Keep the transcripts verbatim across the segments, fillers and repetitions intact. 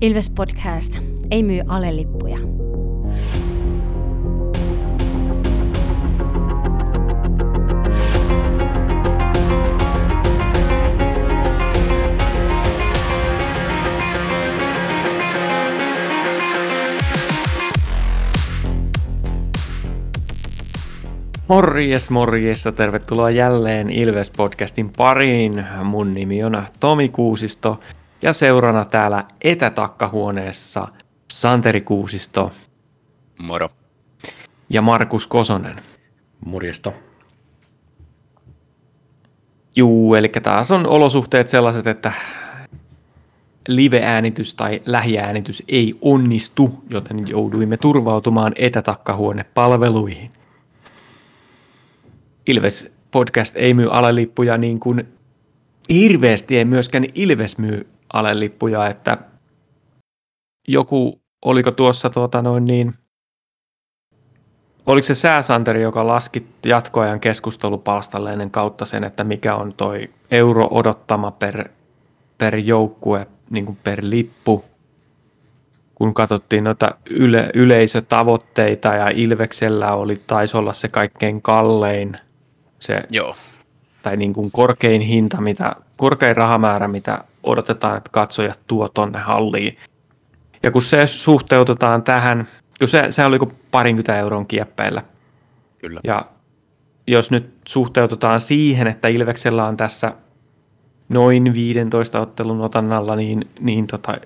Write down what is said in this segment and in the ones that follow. Ilves Podcast ei myy alelippuja. Morjes, morjes ja tervetuloa jälleen Ilves Podcastin pariin. Mun nimi on Tomi Kuusisto. Ja seurana täällä etätakkahuoneessa Santeri Kuusisto. Moro. Ja Markus Kosonen. Morjesta. Juu, eli taas on olosuhteet sellaiset, että live-äänitys tai lähiäänitys ei onnistu, joten jouduimme turvautumaan etätakkahuonepalveluihin. Ilves Podcast ei myy alalippuja niin kuin hirveästi ei myöskään Ilves myy alelippuja, että joku, oliko tuossa tuota noin niin, oliko se sääsanteri, joka laski jatkoajan keskustelupalstalle ennen kautta sen, että mikä on toi euro odottama per, per joukkue, niin kuin per lippu, kun katsottiin noita yle, yleisötavoitteita ja Ilveksellä oli, taisi olla se kaikkein kallein, se Joo. tai niin kuin korkein hinta, mitä, korkein rahamäärä, mitä odotetaan, että katsojat tuo tonne halliin. Ja kun se suhteutetaan tähän, kun se, se oli kuin parinkymmentä euron kieppeillä. Kyllä. Ja jos nyt suhteutetaan siihen, että Ilveksellä on tässä noin viidentoista ottelun otannalla, niin, niin tota,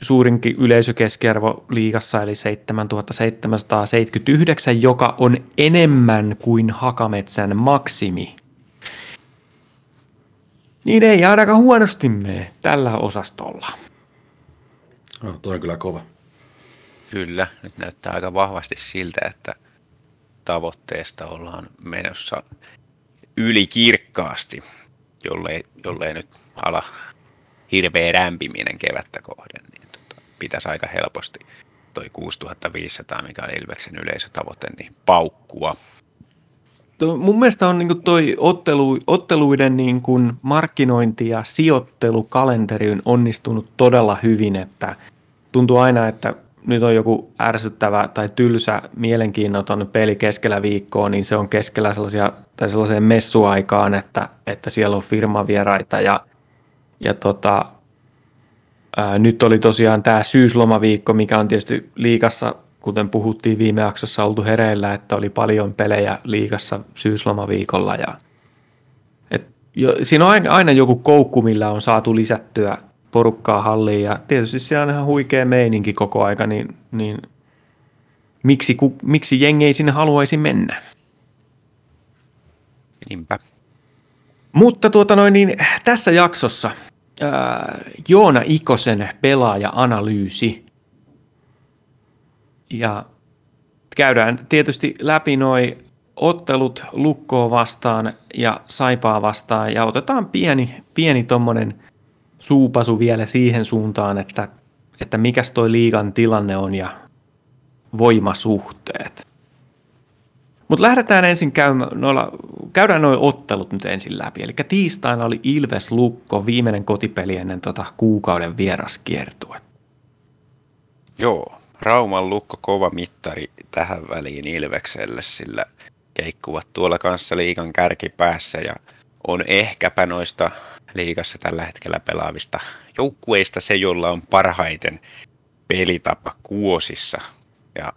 suurinkin yleisökeskiarvo liigassa, eli seitsemäntuhatta seitsemänsataaseitsemänkymmentäyhdeksän, joka on enemmän kuin Hakametsän maksimi. Niin ei ainakaan huonosti mene tällä osastolla. No, toi on kyllä kova. Kyllä, nyt näyttää aika vahvasti siltä, että tavoitteesta ollaan menossa yli kirkkaasti, jollei, jollei nyt ala hirveä rämpiminen kevättä kohden. Niin tota, pitäisi aika helposti toi kuusituhatta viisisataa, mikä on Ilveksen yleisötavoite, niin paukkua. To, mun mielestä on niinku toi ottelu, otteluiden niinku markkinointi ja sijoittelukalenteri on onnistunut todella hyvin, että tuntuu aina, että nyt on joku ärsyttävä tai tylsä mielenkiinnoton peli keskellä viikkoa, niin se on keskellä sellaisia, tai sellaiseen messuaikaan, että, että siellä on firmavieraita ja, ja tota, ää, nyt oli tosiaan tämä syyslomaviikko, mikä on tietysti liigassa, kuten puhuttiin viime jaksossa, oltu hereillä, että oli paljon pelejä liigassa syyslomaviikolla. Ja, et, jo, siinä on aina, aina joku koukku, millä on saatu lisättyä porukkaa halliin. Ja tietysti se on ihan huikea meininki koko aika, niin, niin miksi, ku, miksi jengi ei sinne haluaisi mennä? Niinpä. Mutta tuota noin, niin tässä jaksossa ää, Joona Ikosen pelaaja-analyysi. Ja käydään tietysti läpi noi ottelut Lukkoa vastaan ja Saipaa vastaan ja otetaan pieni, pieni tommonen suupasu vielä siihen suuntaan, että, että mikäs toi liigan tilanne on ja voimasuhteet. Mutta lähdetään ensin käymään, noilla, käydään noi ottelut nyt ensin läpi. Eli tiistaina oli Ilves Lukko, viimeinen kotipeli ennen tota kuukauden vieraskiertuetta. Joo. Rauman Lukko kova mittari tähän väliin Ilvekselle, sillä keikkuvat tuolla kanssa liigan kärkipäässä ja on ehkäpä noista liigassa tällä hetkellä pelaavista joukkueista se, jolla on parhaiten pelitapa kuosissa ja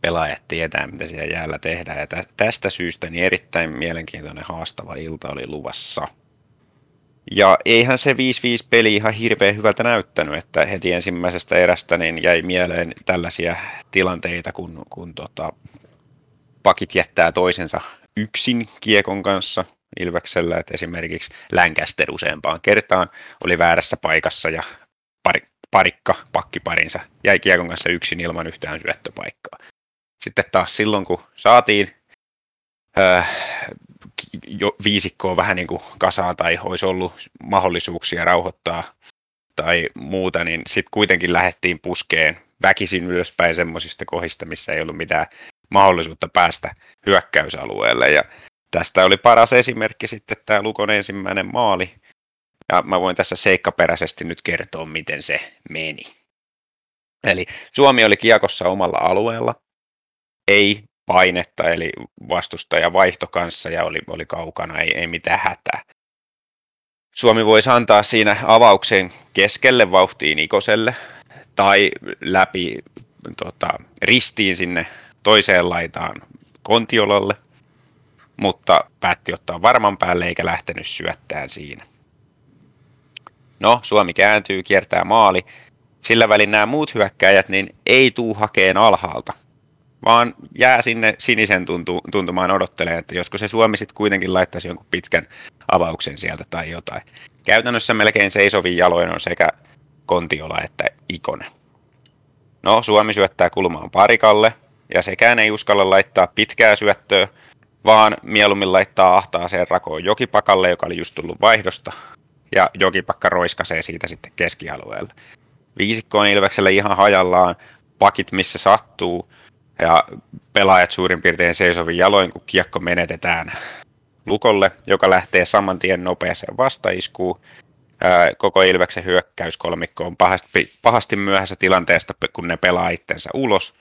pelaajat tietää, mitä siellä jäällä tehdään ja tästä syystä niin erittäin mielenkiintoinen haastava ilta oli luvassa. Ja eihän se viisi viisi peli ihan hirveän hyvältä näyttänyt, että heti ensimmäisestä erästä niin jäi mieleen tällaisia tilanteita, kun, kun tota, pakit jättää toisensa yksin kiekon kanssa Ilveksellä. Et esimerkiksi Länkäster useampaan kertaan oli väärässä paikassa ja pari, parikka pakkiparinsa jäi kiekon kanssa yksin ilman yhtään syöttöpaikkaa. Sitten taas silloin, kun saatiin öö, jo viisikkoa vähän niin kuin kasaan tai olisi ollut mahdollisuuksia rauhoittaa tai muuta, niin sitten kuitenkin lähdettiin puskeen väkisin ylöspäin semmoisista kohdista, missä ei ollut mitään mahdollisuutta päästä hyökkäysalueelle. Ja tästä oli paras esimerkki sitten tämä Lukon ensimmäinen maali. Ja mä voin tässä seikkaperäisesti nyt kertoa, miten se meni. Eli Suomi oli kiekossa omalla alueella, ei painetta, eli vastustaja vaihto kanssa ja oli, oli kaukana, ei, ei mitään hätää. Suomi voisi antaa siinä avauksen keskelle vauhtiin Ikoselle tai läpi tota, ristiin sinne toiseen laitaan Kontiolalle, mutta päätti ottaa varman päälle eikä lähtenyt syöttämään siinä. No, Suomi kääntyy, kiertää maali. Sillä välin nämä muut hyökkääjät niin ei tuu hakeen alhaalta, vaan jää sinne sinisen tuntumaan odottelemaan, että josko se Suomi sitten kuitenkin laittaisi jonkun pitkän avauksen sieltä tai jotain. Käytännössä melkein seisovin jaloin on sekä Kontiola että Ikonen. No, Suomi syöttää kulmaan Parikalle, ja sekään ei uskalla laittaa pitkää syöttöä, vaan mieluummin laittaa ahtaaseen rakoon Jokipakalle, joka oli just tullut vaihdosta, ja Jokipakka roiskasee siitä sitten keskialueelle. Viisikko on Ilvekselle ihan hajallaan, pakit missä sattuu, ja pelaajat suurin piirtein seisovin jaloin, kun kiekko menetetään Lukolle, joka lähtee saman tien nopeaseen vastaiskuun. Koko Ilveksen hyökkäyskolmikko on pahasti, pahasti myöhässä tilanteesta, kun ne pelaa itsensä ulos.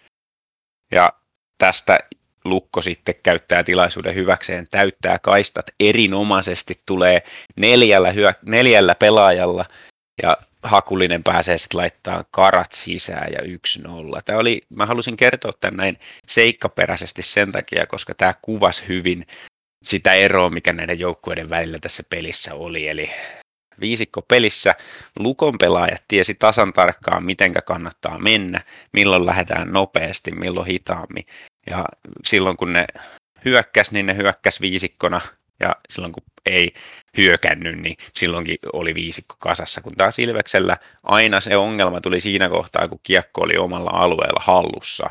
Ja tästä Lukko sitten käyttää tilaisuuden hyväkseen, täyttää kaistat erinomaisesti, tulee neljällä, hyö, neljällä pelaajalla ja Hakulinen pääsee sitten laittamaan karat sisään ja yksi nolla. Tämä oli, mä halusin kertoa tämän näin seikkaperäisesti sen takia, koska tämä kuvasi hyvin sitä eroa, mikä näiden joukkueiden välillä tässä pelissä oli. Eli viisikko pelissä Lukon pelaajat tiesi tasan tarkkaan, mitenkä kannattaa mennä, milloin lähdetään nopeasti, milloin hitaammin. Ja silloin kun ne hyökkäs, niin ne hyökkäs viisikkona. Ja silloin kun ei hyökännyt, niin silloinkin oli viisikko kasassa. Kun taas Ilveksellä aina se ongelma tuli siinä kohtaa, kun kiekko oli omalla alueella hallussa.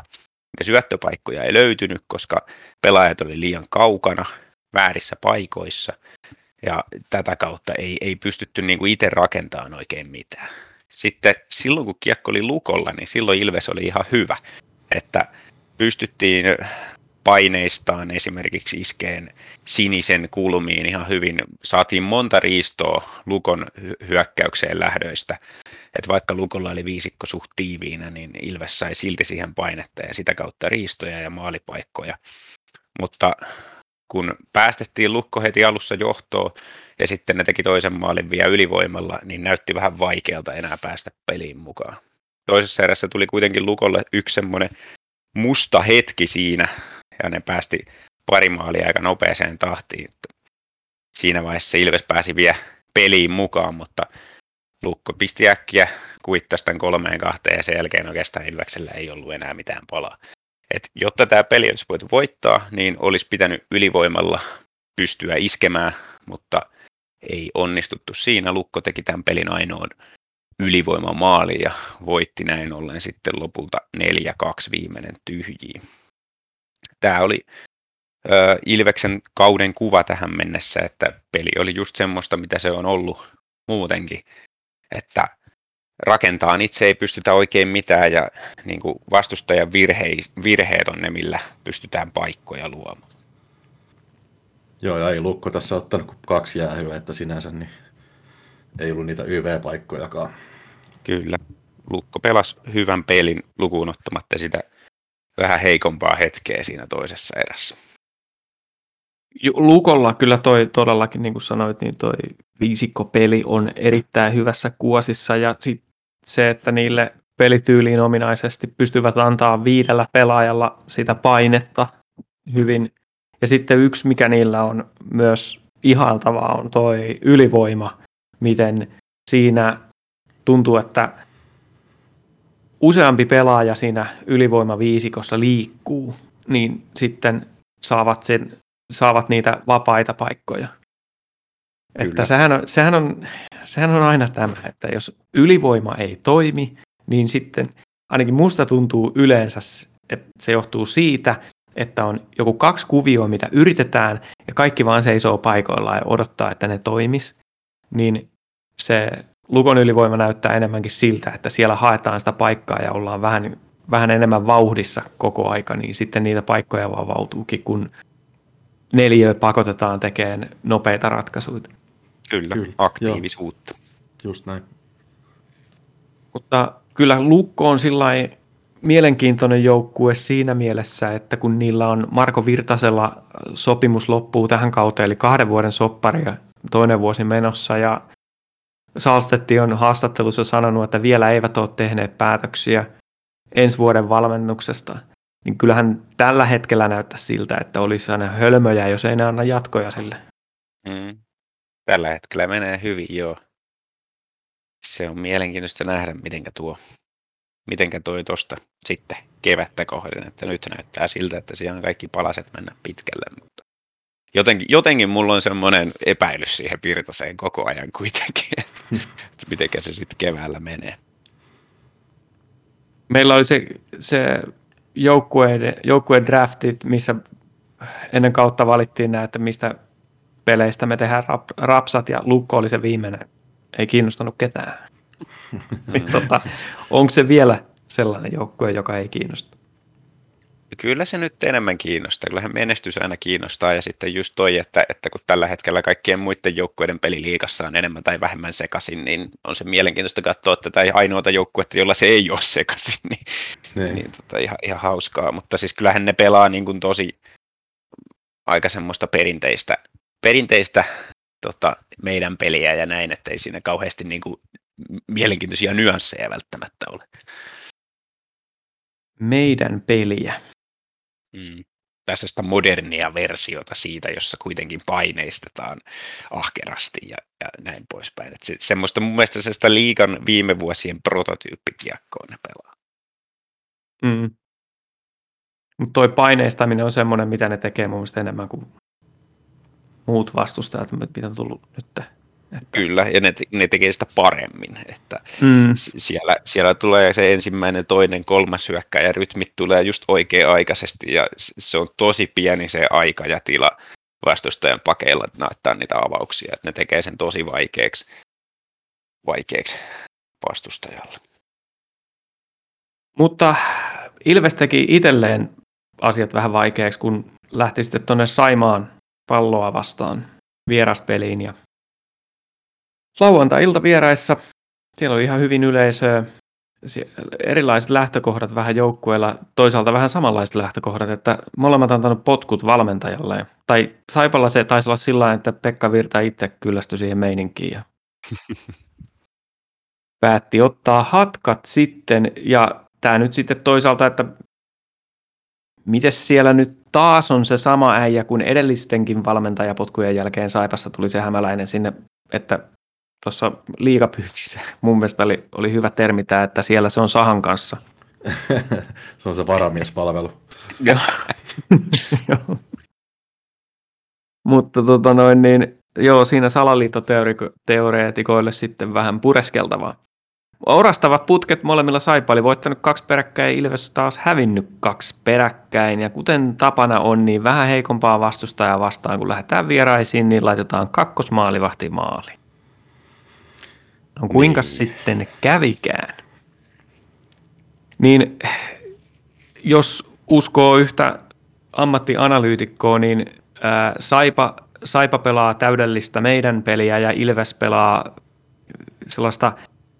Syöttöpaikkoja ei löytynyt, koska pelaajat oli liian kaukana, väärissä paikoissa. Ja tätä kautta ei, ei pystytty niin kuin itse rakentamaan oikein mitään. Sitten silloin kun kiekko oli Lukolla, niin silloin Ilves oli ihan hyvä. Että pystyttiin paineistaan esimerkiksi iskeen sinisen kulmiin ihan hyvin. Saatiin monta riistoa Lukon hyökkäykseen lähdöistä. Et vaikka Lukolla oli viisikko suht tiiviinä, niin Ilves sai silti siihen painetta ja sitä kautta riistoja ja maalipaikkoja. Mutta kun päästettiin Lukko heti alussa johtoon ja sitten ne teki toisen maalin vielä ylivoimalla, niin näytti vähän vaikealta enää päästä peliin mukaan. Toisessa erässä tuli kuitenkin Lukolle yksi semmoinen musta hetki siinä, ja ne päästi pari maalia aika nopeaseen tahtiin. Siinä vaiheessa Ilves pääsi vielä peliin mukaan, mutta Lukko pisti äkkiä, kuittasi tämän kolmeen kahteen, ja sen jälkeen oikeastaan Ilveksellä ei ollut enää mitään palaa. Et jotta tämä peli olisi voitu voittaa, niin olisi pitänyt ylivoimalla pystyä iskemään, mutta ei onnistuttu siinä. Lukko teki tämän pelin ainoan ylivoimamaali ja voitti näin ollen sitten lopulta neljä kaksi viimeinen tyhjiä. Tämä oli ö, Ilveksen kauden kuva tähän mennessä, että peli oli just semmoista, mitä se on ollut muutenkin, että rakentaa itse ei pystytä oikein mitään ja niin kuin vastustajan virheis, virheet on ne, millä pystytään paikkoja luomaan. Joo, ja ei Lukko tässä ottanut kuin kaksi jäähyä, että sinänsä niin ei ollut niitä Y V-paikkojakaan. Kyllä, Lukko pelasi hyvän pelin lukuun ottamatta sitä vähän heikompaa hetkeä siinä toisessa erässä. Lukolla kyllä toi todellakin, niin kuin sanoit, niin toi viisikkopeli on erittäin hyvässä kuosissa ja sit se, että niille pelityyliin ominaisesti pystyvät antaa viidellä pelaajalla sitä painetta hyvin. Ja sitten yksi, mikä niillä on myös ihailtavaa, on toi ylivoima, miten siinä tuntuu, että useampi pelaaja siinä ylivoimaviisikossa liikkuu, niin sitten saavat sen saavat niitä vapaita paikkoja. Kyllä. Että sehän on, sehän, on, sehän on aina tämä, että jos ylivoima ei toimi, niin sitten ainakin musta tuntuu yleensä, että se johtuu siitä, että on joku kaksi kuvioa, mitä yritetään, ja kaikki vaan seisoo paikoillaan ja odottaa, että ne toimis, niin se Lukon ylivoima näyttää enemmänkin siltä, että siellä haetaan sitä paikkaa ja ollaan vähän, vähän enemmän vauhdissa koko aika, niin sitten niitä paikkoja vaan vautuukin, kun neliö pakotetaan tekemään nopeita ratkaisuja. Kyllä, Kyllä. aktiivisuutta. Joo. Just näin. Mutta kyllä Lukko on sillain mielenkiintoinen joukkue siinä mielessä, että kun niillä on Marko Virtasella sopimus loppuu tähän kauteen, eli kahden vuoden soppari ja toinen vuosi menossa, ja Salstetti on haastattelussa sanonut, että vielä eivät ole tehneet päätöksiä ensi vuoden valmennuksesta, niin kyllähän tällä hetkellä näyttää siltä, että olisi aina hölmöjä, jos ei ne anna jatkoja sille. Mm. Tällä hetkellä menee hyvin, joo. Se on mielenkiintoista nähdä, mitenkä tuo, mitenkä toi tuosta sitten kevättä kohden, että nyt näyttää siltä, että siellä on kaikki palaset mennä pitkälle, mutta jotenkin, jotenkin mulla on semmoinen epäilys siihen Virtaseen koko ajan kuitenkin, että mitenkä se sitten keväällä menee. Meillä oli se, se joukkueen, joukkueen draftit, missä ennen kautta valittiin nämä, että mistä peleistä me tehdään rap, rapsat, ja Lukko oli se viimeinen. Ei kiinnostanut ketään. Niin, tota, onko se vielä sellainen joukkue, joka ei kiinnosta? Kyllä se nyt enemmän kiinnostaa. Kyllähän menestys aina kiinnostaa, ja sitten just toi, että, että kun tällä hetkellä kaikkien muiden joukkueiden peli liigassa on enemmän tai vähemmän sekaisin, niin on se mielenkiintoista katsoa tätä ainoata joukkuetta, jolla se ei ole sekaisin, niin, niin tota, ihan, ihan hauskaa. Mutta siis kyllähän ne pelaa niin kuin tosi aika semmoista perinteistä, perinteistä tota, meidän peliä ja näin, ettei siinä kauheasti niin kuin mielenkiintoisia nyansseja välttämättä ole. Meidän peliä. Mm. Tässä sitä modernia versiota siitä, jossa kuitenkin paineistetaan ahkerasti ja, ja näin poispäin. Et se, semmoista mun mielestä se sitä liigan viime vuosien prototyyppikiekkoon ne pelaa. Mm. Mut toi paineistaminen on semmoinen, mitä ne tekee mun mielestä enemmän kuin muut vastustajat, mitä on tullut nyt. Että... Kyllä, ja ne, te- ne tekee sitä paremmin, että mm. siellä, siellä tulee se ensimmäinen, toinen, kolmas hyökkä, ja rytmit tulee just oikea-aikaisesti, ja se on tosi pieni se aika ja tila vastustajan pakeilla, että naittaa niitä avauksia, että ne tekee sen tosi vaikeaksi, vaikeaksi vastustajalle. Mutta Ilves teki itselleen asiat vähän vaikeaksi, kun lähti sitten tuonne Saimaan Palloa vastaan vieraspeliin, ja lauantai-ilta vieraissa, siellä oli ihan hyvin yleisöä, erilaiset lähtökohdat vähän joukkueella, toisaalta vähän samanlaiset lähtökohdat, että molemmat antanut potkut valmentajalle. Tai Saipalla se taisi olla sillä, että Pekka Virta itse kyllästyi siihen meininkiin ja päätti ottaa hatkat sitten, ja tämä nyt sitten toisaalta, että mites siellä nyt taas on se sama äijä kuin edellistenkin valmentajapotkujen jälkeen Saipassa tuli se Hämäläinen sinne, että tuossa liigapyykissä mun mielestä oli, oli hyvä termi tämä, että siellä se on sahan kanssa. Se on se varamiespalvelu. Joo. Mutta tota noin, niin, joo, siinä salaliittoteoreetikoille sitten vähän pureskeltavaa. Orastavat putket molemmilla Saipa oli voittanut kaksi peräkkäin, Ilves taas hävinnyt kaksi peräkkäin. Ja kuten tapana on, niin vähän heikompaa vastustajaa vastaan, kun lähdetään vieraisiin, niin laitetaan kakkosmaalivahti maaliin. No kuinka niin sitten kävikään? Niin jos uskoo yhtä ammattianalyytikkoa, niin ää, Saipa, Saipa pelaa täydellistä meidän peliä ja Ilves pelaa sellaista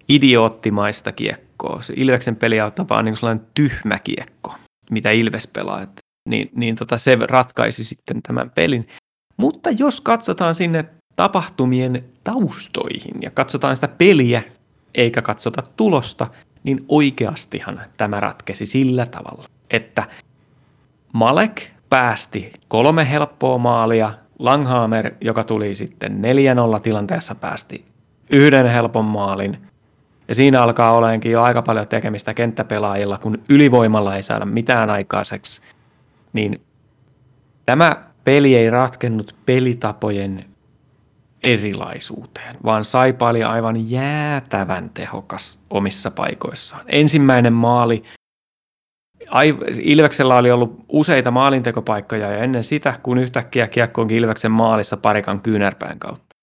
idioottimaista kiekkoa. Se Ilveksen peliä tapaa niin sellainen tyhmä kiekko, mitä Ilves pelaa. Et, niin niin tota, se ratkaisi sitten tämän pelin. Mutta jos katsotaan sinne tapahtumien taustoihin ja katsotaan sitä peliä eikä katsota tulosta, niin oikeastihan tämä ratkesi sillä tavalla, että Malek päästi kolme helppoa maalia, Langhammer, joka tuli sitten neljä nolla tilanteessa, päästi yhden helpon maalin, ja siinä alkaa oleenkin jo aika paljon tekemistä kenttäpelaajilla, kun ylivoimalla ei saada mitään aikaiseksi, niin tämä peli ei ratkennut pelitapojen erilaisuuteen, vaan Saipa oli aivan jäätävän tehokas omissa paikoissaan. Ensimmäinen maali, Ilveksellä oli ollut useita maalintekopaikkoja ja ennen sitä, kun yhtäkkiä kiekko onkin Ilveksen maalissa parikan kyynärpään kautta.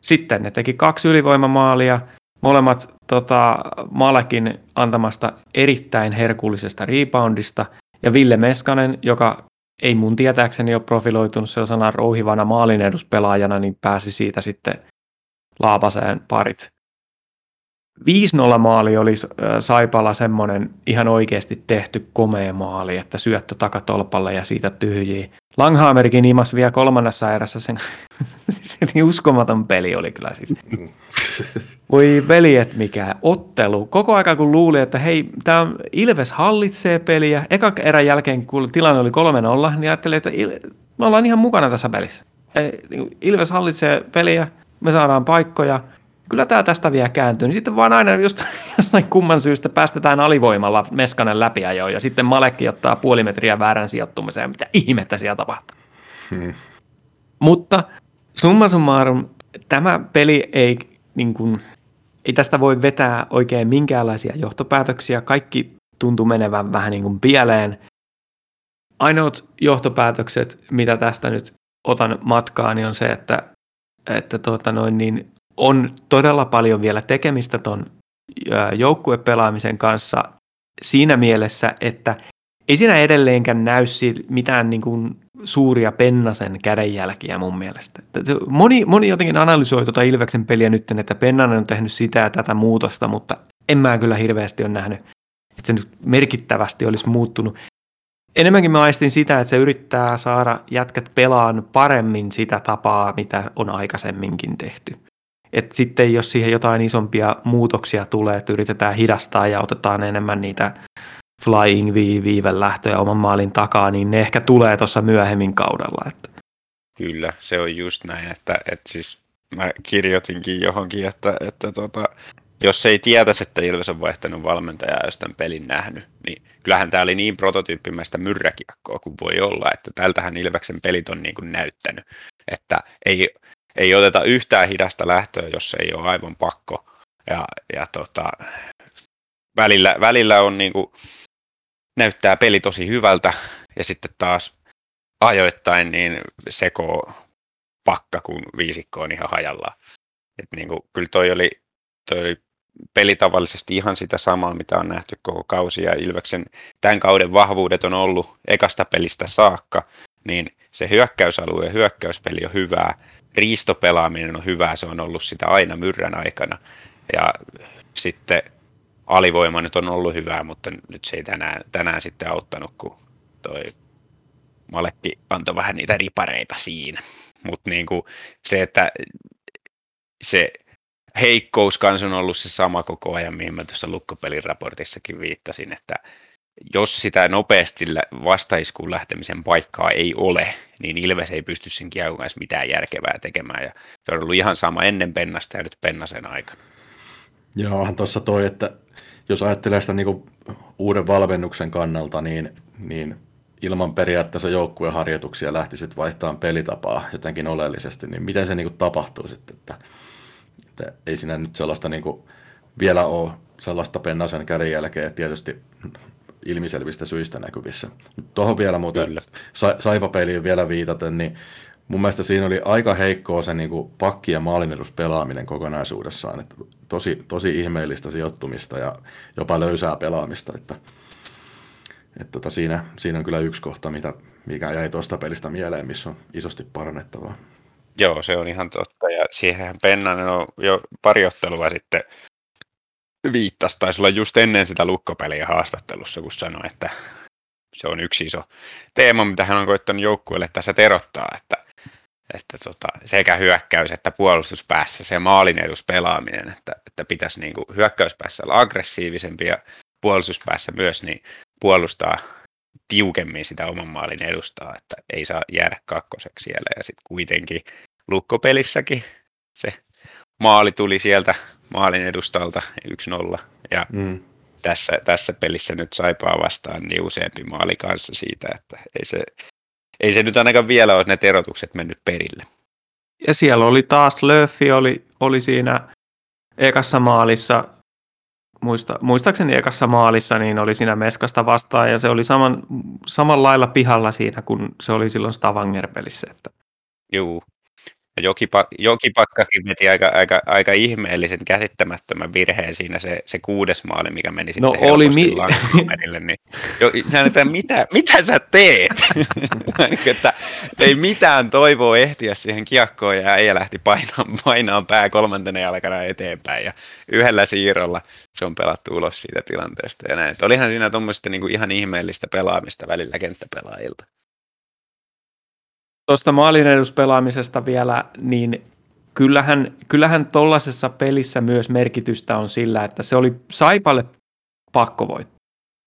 Sitten ne teki kaksi ylivoimamaalia, molemmat tota, Malekin antamasta erittäin herkullisesta reboundista, ja Ville Meskanen, joka ei mun tietääkseni ole profiloitunut sellaisena rouhivana maalineduspelaajana, niin pääsi siitä sitten laapaseen parit. viisi nolla maali oli Saipalla semmoinen ihan oikeasti tehty komea maali, että syöttö takatolpalle ja siitä tyhjiä. Langhammerkin imasi vielä kolmannessa erässä sen, se niin uskomaton peli oli kyllä siis. Voi veljet, mikä ottelu. Koko aika kun luuli, että hei, tämä Ilves hallitsee peliä. Eka erän jälkeen, kun tilanne oli kolme nolla, niin ajattelin, että Il- me ollaan ihan mukana tässä pelissä. Ilves hallitsee peliä, me saadaan paikkoja. Kyllä tämä tästä vielä kääntyy, niin sitten vaan aina jostain kumman syystä päästetään alivoimalla Meskanen läpi ajoon ja sitten Malekki ottaa puoli metriä väärän sijoittumiseen, mitä ihmettä siellä tapahtuu. Hmm. Mutta summa summarum, tämä peli ei, niin kuin, ei tästä voi vetää oikein minkäänlaisia johtopäätöksiä, kaikki tuntuu menevän vähän niin kuin pieleen. Ainoat johtopäätökset, mitä tästä nyt otan matkaan, niin on se, että, että tuota noin niin, on todella paljon vielä tekemistä ton joukkuepelaamisen kanssa siinä mielessä, että ei siinä edelleenkään näy mitään niin kuin suuria Pennasen kädenjälkiä mun mielestä. Moni, moni jotenkin analysoi tuota Ilveksen peliä nyt, että Pennanen on tehnyt sitä ja tätä muutosta, mutta en mä kyllä hirveästi ole nähnyt, että se nyt merkittävästi olisi muuttunut. Enemmänkin mä aistin sitä, että se yrittää saada jätkät pelaan paremmin sitä tapaa, mitä on aikaisemminkin tehty. Et sitten jos siihen jotain isompia muutoksia tulee, että yritetään hidastaa ja otetaan enemmän niitä flying viivelähtöjä oman maalin takaa, niin ne ehkä tulee tuossa myöhemmin kaudella. Että. Kyllä, se on just näin. Että, että siis mä kirjoitinkin johonkin, että, että tota, jos ei tietäisi, että Ilves on vaihtanut valmentajaa, jos tämän pelin nähnyt, niin kyllähän tämä oli niin prototyyppimäistä myrräkiekkoa kuin voi olla, että tältähän Ilveksen pelit on niin kuin näyttänyt, että ei... Ei oteta yhtään hidasta lähtöä, jos ei ole aivan pakko. Ja, ja tota, välillä, välillä on niinku, näyttää peli tosi hyvältä ja sitten taas ajoittain niin sekoo pakka, kun viisikko on ihan hajallaan. Et niinku, kyllä toi oli, toi oli peli tavallisesti ihan sitä samaa, mitä on nähty koko kausi. Ja Ilveksen tämän kauden vahvuudet on ollut ekasta pelistä saakka, niin se hyökkäysalue ja hyökkäyspeli on hyvää. Riistopelaaminen on hyvää, se on ollut sitä aina myrrän aikana. Ja sitten alivoima nyt on ollut hyvää, mutta nyt se ei tänään, tänään sitten auttanut, kun toi Malekki antoi vähän niitä ripareita siinä. Mutta niinku se, että se heikkous kanssa on ollut se sama koko ajan, mihin mä tuossa Lukko-pelin raportissakin viittasin, että jos sitä nopeasti vastaiskuun lähtemisen paikkaa ei ole, niin Ilves ei pysty sen kiekon kanssa mitään järkevää tekemään. Ja se on ollut ihan sama ennen Pennasta ja nyt Pennasen aikana. Joo, onhan tuossa toi, että jos ajattelee sitä niinku uuden valmennuksen kannalta, niin, niin ilman periaatteessa joukkueharjoituksia lähtisit vaihtamaan pelitapaa jotenkin oleellisesti, niin miten se niinku tapahtuu sitten? Että, että ei siinä nyt sellaista niinku vielä ole sellaista Pennasen kädenjälkeä tietysti... ilmiselvistä syistä näkyvissä. Tuohon vielä muuten sa- Saipa-peliin vielä viitaten, niin mun mielestä siinä oli aika heikkoa se niin kuin pakki- ja maalineduspelaaminen kokonaisuudessaan. Että tosi, tosi ihmeellistä sijoittumista ja jopa löysää pelaamista. Että, että tota siinä, siinä on kyllä yksi kohta, mitä, mikä jäi tuosta pelistä mieleen, missä on isosti parannettavaa. Joo, se on ihan totta. Ja siihen Pennanen on jo pari ottelua sitten viittasi, taisi olla just ennen sitä Lukko-peliä haastattelussa, kun sanoi, että se on yksi iso teema, mitä hän on koittanut joukkueelle tässä terottaa, että, että tota, sekä hyökkäys että puolustuspäässä se maalin eduspelaaminen, että, että pitäisi niin kuin hyökkäyspäässä olla aggressiivisempi ja puolustuspäässä myös niin puolustaa tiukemmin sitä oman maalin edustaa, että ei saa jäädä kakkoseksi siellä ja sitten kuitenkin Lukko-pelissäkin se maali tuli sieltä maalin edustalta yksi nolla ja mm. tässä, tässä pelissä nyt Saipaa vastaan niin useampi maali kanssa siitä, että ei se, ei se nyt ainakaan vielä ole ne terotukset mennyt perille. Ja siellä oli taas Löffi, oli, oli siinä ekassa maalissa, muista, muistaakseni ekassa maalissa, niin oli siinä Meskasta vastaan ja se oli saman, saman lailla pihalla siinä, kun se oli silloin Stavanger-pelissä. Että... Juu. Jokipa- Jokipakkakin meti aika, aika, aika ihmeellisen käsittämättömän virheen siinä se, se kuudes maali, mikä meni no sitten oli helposti mi- Langhammerille. Niin jo, sanotaan, mitä, mitä sä teet? Että ei mitään toivoa ehtiä siihen kiekkoon ja ei lähti painaan, painaan pää kolmantena jalkana eteenpäin. Ja yhdellä siirrolla se on pelattu ulos siitä tilanteesta. Ja näin. Että olihan siinä tuommoista niinku ihan ihmeellistä pelaamista välillä kenttäpelaajilta. Tuosta maalineduspelaamisesta vielä, niin kyllähän, kyllähän tuollaisessa pelissä myös merkitystä on sillä, että se oli Saipalle pakkovoitto.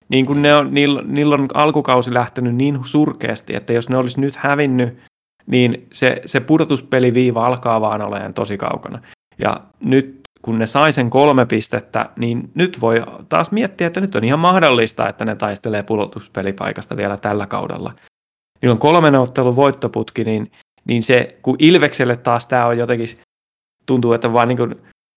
Niin kun ne on, niillä, niillä on alkukausi lähtenyt niin surkeasti, että jos ne olisi nyt hävinnyt, niin se, se pudotuspeliviiva alkaa vaan olemaan tosi kaukana. Ja nyt kun ne sai sen kolme pistettä, niin nyt voi taas miettiä, että nyt on ihan mahdollista, että ne taistelee pudotuspelipaikasta vielä tällä kaudella. Niillä on kolmen ottelun voittoputki, niin, niin se, kun Ilvekselle taas tämä on jotenkin, tuntuu, että vaan niin kuin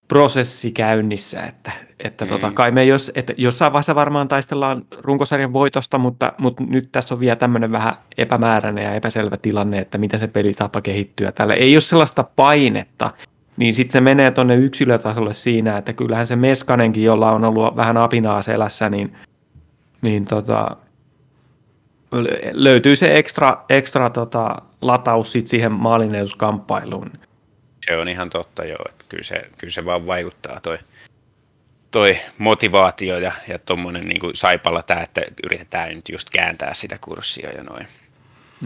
prosessi käynnissä, että, että mm. tota, kai me jos, että jossain vaiheessa varmaan taistellaan runkosarjan voitosta, mutta, mutta nyt tässä on vielä tämmöinen vähän epämääräinen ja epäselvä tilanne, että mitä se pelitapa kehittyy. Täällä ei ole sellaista painetta, niin sitten se menee tuonne yksilötasolle siinä, että kyllähän se Meskanenkin, jolla on ollut vähän apinaa selässä, niin, niin tota... löytyy se ekstra, ekstra tota, lataus sit siihen maalinneuskamppailuun. Se on ihan totta, joo. Kyllä se, kyllä se vaan vaikuttaa toi, toi motivaatio ja, ja tuommoinen niin kuin Saipalla tämä, että yritetään nyt just kääntää sitä kurssia ja noin.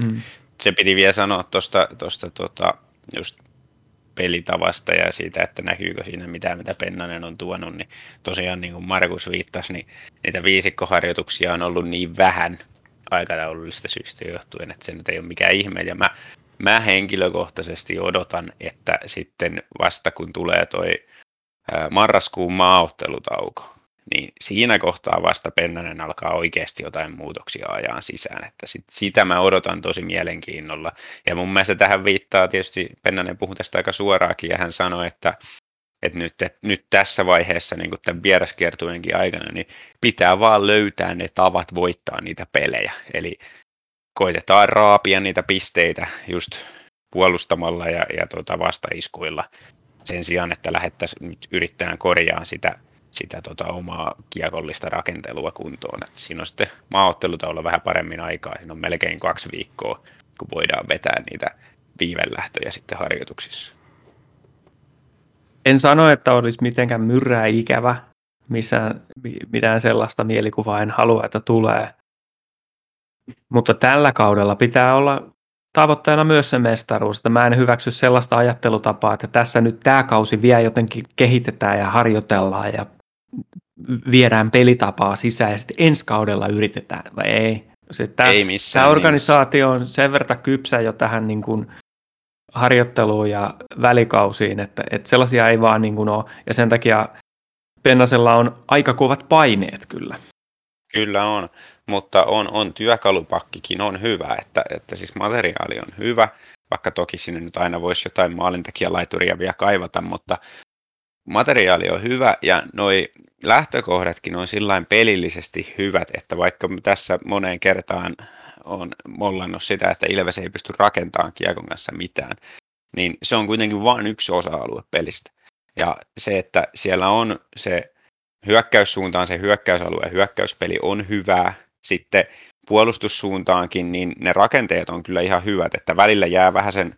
Mm. Se piti vielä sanoa tuosta tota, just pelitavasta ja siitä, että näkyykö siinä mitään, mitä Pennanen on tuonut. Niin tosiaan niin kuin Markus viittasi, niin niitä viisikkoharjoituksia on ollut niin vähän, aikataulullisista syistä johtuen, että se nyt ei ole mikään ihme, ja mä, mä henkilökohtaisesti odotan, että sitten vasta kun tulee toi ää, marraskuun maaottelutauko, niin siinä kohtaa vasta Pennanen alkaa oikeasti jotain muutoksia ajaan sisään, että sit, sitä mä odotan tosi mielenkiinnolla, ja mun mielestä tähän viittaa tietysti, Pennanen puhui tästä aika suoraakin, ja hän sanoi, että että nyt, et nyt tässä vaiheessa niin tämän vieraskiertueenkin aikana niin pitää vaan löytää ne tavat voittaa niitä pelejä. Eli koitetaan raapia niitä pisteitä just puolustamalla ja, ja tuota vastaiskuilla sen sijaan, että lähettäisiin nyt yrittämään korjaa sitä, sitä tota omaa kiekollista rakentelua kuntoon. Et siinä on sitten maaottelutaulla vähän paremmin aikaa. Siinä on melkein kaksi viikkoa, kun voidaan vetää niitä viivelähtöjä sitten harjoituksissa. En sano, että olisi mitenkään myrrää ikävä, missään, mitään sellaista mielikuvaa en halua, että tulee. Mutta tällä kaudella pitää olla tavoitteena myös se mestaruus. Että mä en hyväksy sellaista ajattelutapaa, että tässä nyt tämä kausi vielä jotenkin kehitetään ja harjoitellaan ja viedään pelitapaa sisään ja sitten ensi kaudella yritetään. Vai ei? Tämä, ei missään, tämä organisaatio on sen verran kypsä jo tähän niin kuin harjoitteluun ja välikausiin, että, että sellaisia ei vaan niin kuin ole, ja sen takia Pennasella on aika kovat paineet kyllä. Kyllä on, mutta on, on työkalupakkikin on hyvä, että, että siis materiaali on hyvä, vaikka toki sinne nyt aina voisi jotain maalintekijälaituria vielä kaivata, mutta materiaali on hyvä, ja noi lähtökohdatkin on sillain pelillisesti hyvät, että vaikka tässä moneen kertaan on mollannut sitä, että Ilves ei pysty rakentamaan kiekon kanssa mitään, niin se on kuitenkin vain yksi osa-alue pelistä. Ja se, että siellä on se hyökkäyssuuntaan, se hyökkäysalue, hyökkäyspeli on hyvää, sitten puolustussuuntaankin, niin ne rakenteet on kyllä ihan hyvät, että välillä jää vähän sen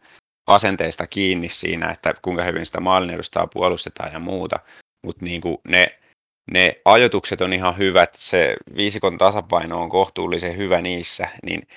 asenteesta kiinni siinä, että kuinka hyvin sitä maalinedustaa puolustetaan ja muuta, mutta niin kuin ne Ne ajoitukset on ihan hyvät, se viisikon tasapaino on kohtuullisen hyvä niissä, niin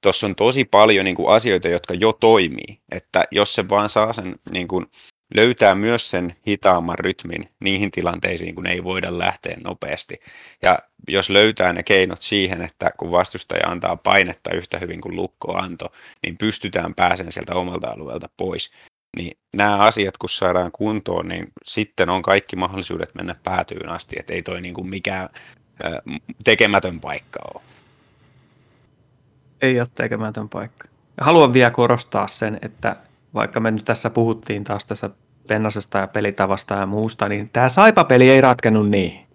tuossa on tosi paljon niin kuin asioita, jotka jo toimii, että jos se vaan saa sen, niin kuin, löytää myös sen hitaamman rytmin niihin tilanteisiin, kun ei voida lähteä nopeasti. Ja jos löytää ne keinot siihen, että kun vastustaja antaa painetta yhtä hyvin kuin Lukko antoi, niin pystytään pääsemään sieltä omalta alueelta pois. Niin nämä asiat, kun saadaan kuntoon, niin sitten on kaikki mahdollisuudet mennä päätyyn asti, että ei toi niin kuin mikään tekemätön paikka ole. Ei ole tekemätön paikka. Haluan vielä korostaa sen, että vaikka me nyt tässä puhuttiin taas tässä Pennasesta ja pelitavasta ja muusta, niin tämä Saipa-peli ei ratkennut niin.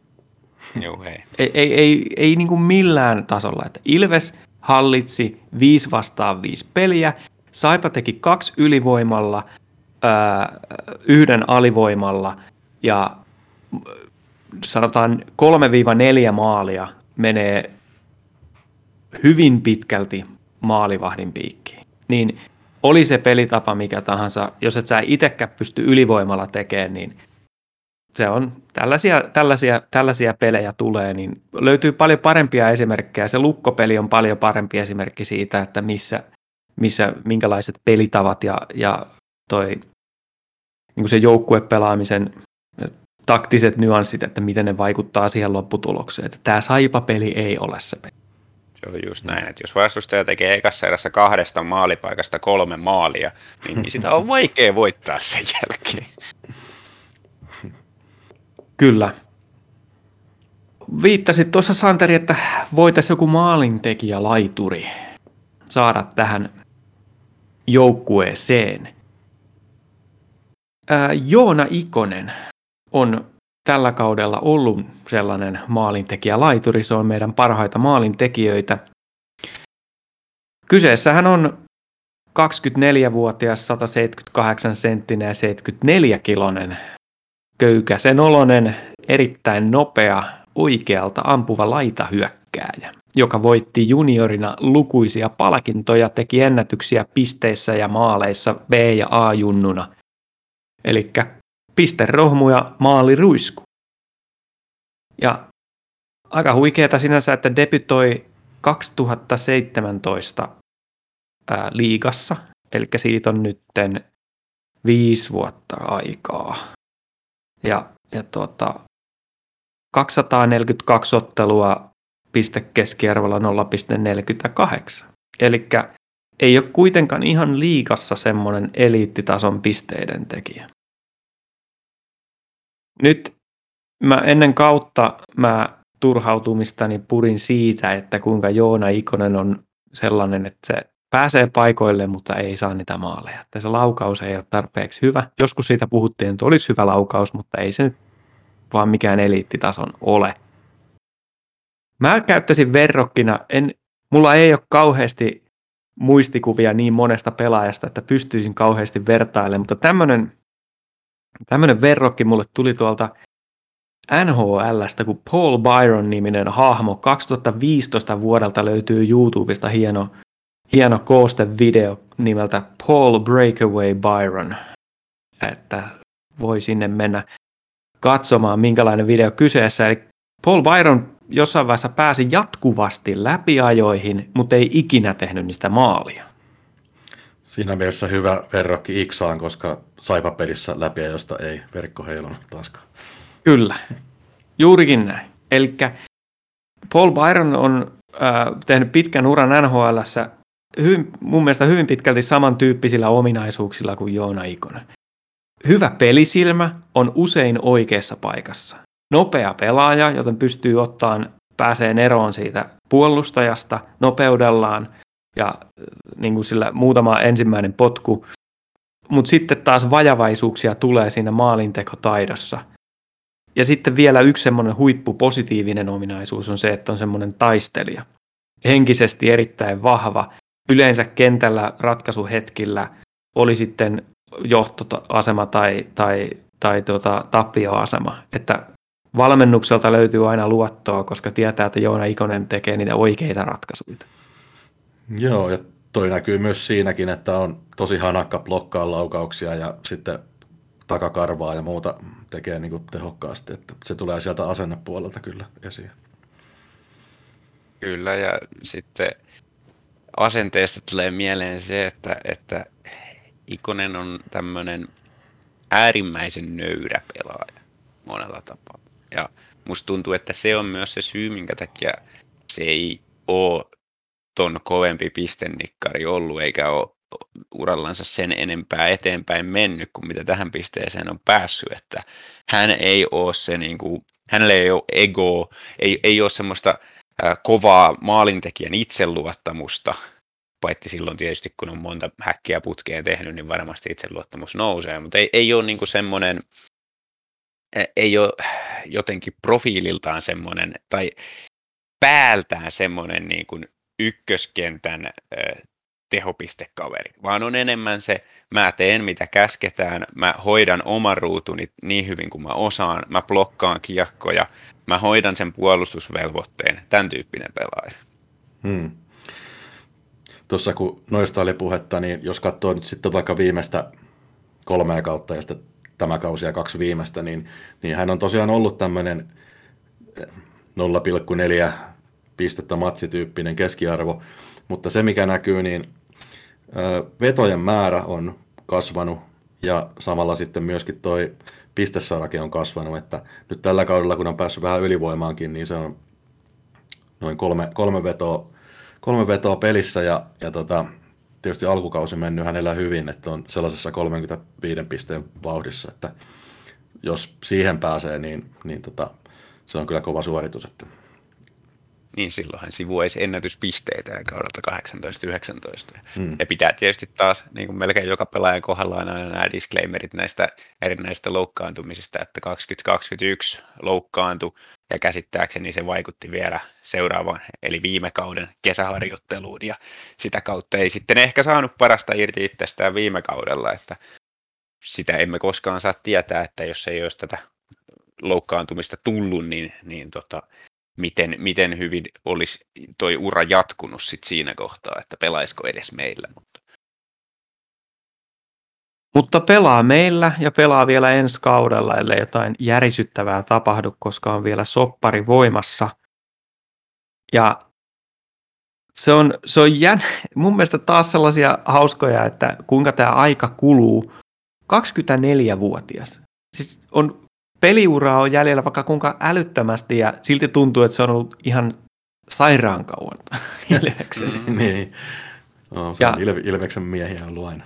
Joo, hei. Ei, ei, ei, ei niin kuin millään tasolla. Että Ilves hallitsi viisi vastaan viisi peliä, Saipa teki kaksi ylivoimalla. ää, yhden alivoimalla ja sanotaan kolme neljä maalia menee hyvin pitkälti maalivahdin piikkiin, niin oli se pelitapa mikä tahansa, jos et sä itsekään pysty ylivoimalla tekemään, niin se on, tällaisia, tällaisia, tällaisia pelejä tulee, niin löytyy paljon parempia esimerkkejä. Se Lukko-peli on paljon parempi esimerkki siitä, että missä, missä minkälaiset pelitavat ja, ja toi, niin kuin se joukkuepelaamisen taktiset nyanssit, että miten ne vaikuttaa siihen lopputulokseen. Että tämä Saipa-peli ei ole se peli. Se on just näin, että jos vastustaja tekee ekassa erässä kahdesta maalipaikasta kolme maalia, niin sitä on vaikea voittaa sen jälkeen. Kyllä. Viittasit tuossa, Santeri, että voitaisiin joku maalintekijä laituri saada tähän joukkueeseen. Ää, Joona Ikonen on tällä kaudella ollut sellainen maalintekijä laituri. Se on meidän parhaita maalintekijöitä. Kyseessähän on kaksikymmentäneljävuotias, sata seitsemänkymmentäkahdeksan senttinen ja seitsemänkymmentäneljä kiloinen. Köykäsen oloinen, erittäin nopea, oikealta ampuva laitahyökkääjä, joka voitti juniorina lukuisia palkintoja, teki ennätyksiä pisteissä ja maaleissa B- ja A-junnuna. Elikkä pisterohmu ja maaliruisku. Ja aika huikeeta sinänsä, että debytoi kaksituhattaseitsemäntoista ää, liigassa, elikkä siitä on nytten viisi vuotta aikaa. Ja, ja tuota, kaksisataaneljäkymmentäkaksi ottelua, pistekeskiarvolla nolla pilkku neljäkymmentäkahdeksan. Eli ei ole kuitenkaan ihan liigassa semmoinen eliittitason pisteiden tekijä. Nyt mä ennen kautta mä turhautumistani purin siitä, että kuinka Joona Ikonen on sellainen, että se pääsee paikoille, mutta ei saa niitä maaleja. Että se laukaus ei ole tarpeeksi hyvä. Joskus siitä puhuttiin, että olisi hyvä laukaus, mutta ei se nyt vaan mikään eliittitason ole. Mä käyttäisin verrokkina, en, mulla ei ole kauheasti muistikuvia niin monesta pelaajasta, että pystyisin kauheasti vertailemaan, mutta tämmönen, tämmönen verrokki mulle tuli tuolta N H L:stä, kun Paul Byron-niminen hahmo kaksituhattaviisitoista vuodelta löytyy YouTubesta hieno Hieno koostevideo nimeltä Paul Breakaway Byron, että voi sinne mennä katsomaan, minkälainen video kyseessä. Eli Paul Byron jossain vaiheessa pääsi jatkuvasti läpiajoihin, mutta ei ikinä tehnyt niistä maalia. Siinä mielessä hyvä verrokki Iksaan, koska Saipa-pelissä läpiajosta ei verkko heilannut taaskaan. Kyllä, juurikin näin. Eli Paul Byron on äh, tehnyt pitkän uran N H L:ssä. Hyvin, mun mielestä hyvin pitkälti samantyyppisillä ominaisuuksilla kuin Joona Ikonen. Hyvä pelisilmä, on usein oikeassa paikassa. Nopea pelaaja, joten pystyy ottamaan, pääseen eroon siitä puolustajasta nopeudellaan ja niin kuin sillä muutama ensimmäinen potku. Mutta sitten taas vajavaisuuksia tulee siinä maalintekotaidossa. Ja sitten vielä yksi semmoinen huippupositiivinen ominaisuus on se, että on semmoinen taistelija. Henkisesti erittäin vahva. Yleensä kentällä ratkaisuhetkillä oli sitten johtoasema tai, tai, tai tuota, tappioasema. Että valmennukselta löytyy aina luottoa, koska tietää, että Joona Ikonen tekee niitä oikeita ratkaisuja. Joo, ja toi näkyy myös siinäkin, että on tosi hanakka blokkaa laukauksia ja sitten takakarvaa ja muuta tekee niin kuin tehokkaasti. Että se tulee sieltä asennepuolelta kyllä esiin. Kyllä, ja sitten asenteesta tulee mieleen se, että, että Ikonen on tämmöinen äärimmäisen nöyrä pelaaja monella tapaa. Ja musta tuntuu, että se on myös se syy, minkä takia se ei ole ton kovempi pistennikkari ollut, eikä ole urallansa sen enempää eteenpäin mennyt kuin mitä tähän pisteeseen on päässyt. Että hän ei ole se, niin kuin, hänellä ei ole egoa, ei, ei ole semmoista kovaa maalintekijän itseluottamusta, paitsi silloin tietysti kun on monta häkkiä putkeen tehnyt, niin varmasti itseluottamus nousee, mutta ei, ei ole niin kuin semmoinen, ei ole jotenkin profiililtaan semmoinen tai päältään semmoinen niin kuin ykköskentän tehopiste-kaveri, vaan on enemmän se, mä teen mitä käsketään, mä hoidan oman ruutuni niin hyvin kuin mä osaan, mä blokkaan kiekkoja, mä hoidan sen puolustusvelvoitteen, tämän tyyppinen pelaaja. Hmm. Tuossa kun noista oli puhetta, niin jos katsoo nyt sitten vaikka viimeistä kolmea kautta ja sitten tämä kausi ja kaksi viimeistä, niin, niin hän on tosiaan ollut tämmöinen nolla pilkku neljä pistettä matsityyppinen keskiarvo, mutta se mikä näkyy, niin vetojen määrä on kasvanut ja samalla sitten myöskin toi pistesarake on kasvanut, että nyt tällä kaudella kun on päässyt vähän ylivoimaankin, niin se on noin kolme, kolme, vetoa, kolme vetoa pelissä ja, ja tota, tietysti alkukausi mennyt hänellä hyvin, että on sellaisessa kolmekymmentäviisi pisteen vauhdissa, että jos siihen pääsee, niin, niin tota, se on kyllä kova suoritus. Että... Niin silloinhan sivuaisi ennätyspisteitä kaudelta kahdeksantoista yhdeksäntoista. Hmm. Ja pitää tietysti taas, niin kuin melkein joka pelaajan kohdalla on aina nämä disclaimerit näistä erinäisistä loukkaantumisista, että kaksituhattakaksikymmentäyksi loukkaantui ja käsittääkseni se vaikutti vielä seuraavaan, eli viime kauden kesäharjoitteluun ja sitä kautta ei sitten ehkä saanut parasta irti itsestään viime kaudella, että sitä emme koskaan saa tietää, että jos ei olisi tätä loukkaantumista tullut, niin, niin tota, miten, miten hyvin olisi toi ura jatkunut sit siinä kohtaa, että pelaisiko edes meillä. Mutta. mutta pelaa meillä ja pelaa vielä ensi kaudella, ellei jotain järisyttävää tapahdu, koska on vielä soppari voimassa. Ja se on, se on jän... mun mielestä taas sellaisia hauskoja, että kuinka tämä aika kuluu. kaksikymmentäneljävuotias. Siis on... Peliuraa on jäljellä vaikka kuinka älyttömästi ja silti tuntuu, että se on ollut ihan sairaan kauan Ilveksessä. Niin, no, se ja, on Ilve- Ilveksen miehiä ollut aina.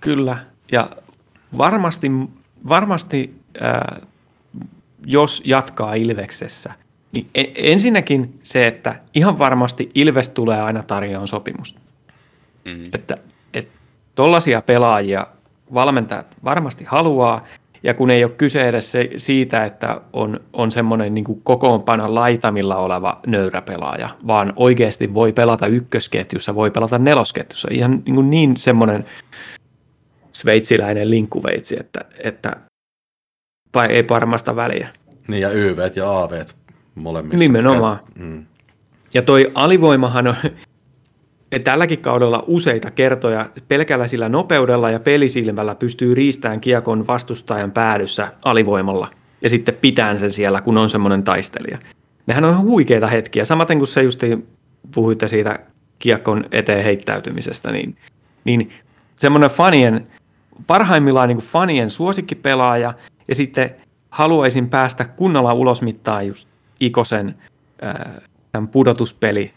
Kyllä, ja varmasti, varmasti äh, jos jatkaa Ilveksessä, niin ensinnäkin se, että ihan varmasti Ilves tulee aina tarjoamaan sopimusta. Mm. Että tuollaisia pelaajia valmentajat varmasti haluaa. Ja kun ei ole kyse edes se, siitä, että on, on semmoinen niin kuin kokoonpanon laitamilla oleva nöyräpelaaja, vaan oikeasti voi pelata ykkösketjussa, voi pelata nelosketjussa. Ihan niin, kuin niin semmoinen sveitsiläinen linkkuveitsi, että, että ei parmasta väliä. Niin ja Y V:t ja A V:t molemmissa. Nimenomaan. Mm. Ja toi alivoimahan on... Tälläkin kaudella useita kertoja pelkällä sillä nopeudella ja pelisilmällä pystyy riistämään kiekon vastustajan päädyssä alivoimalla ja sitten pitään sen siellä, kun on semmoinen taistelija. Nehän on ihan huikeita hetkiä. Samaten kuin sä just puhuitte siitä kiekon eteen heittäytymisestä, niin, niin semmoinen fanien, parhaimmillaan niin kuin fanien suosikkipelaaja ja sitten haluaisin päästä kunnolla ulos mittaan just Ikosen tämän pudotuspeli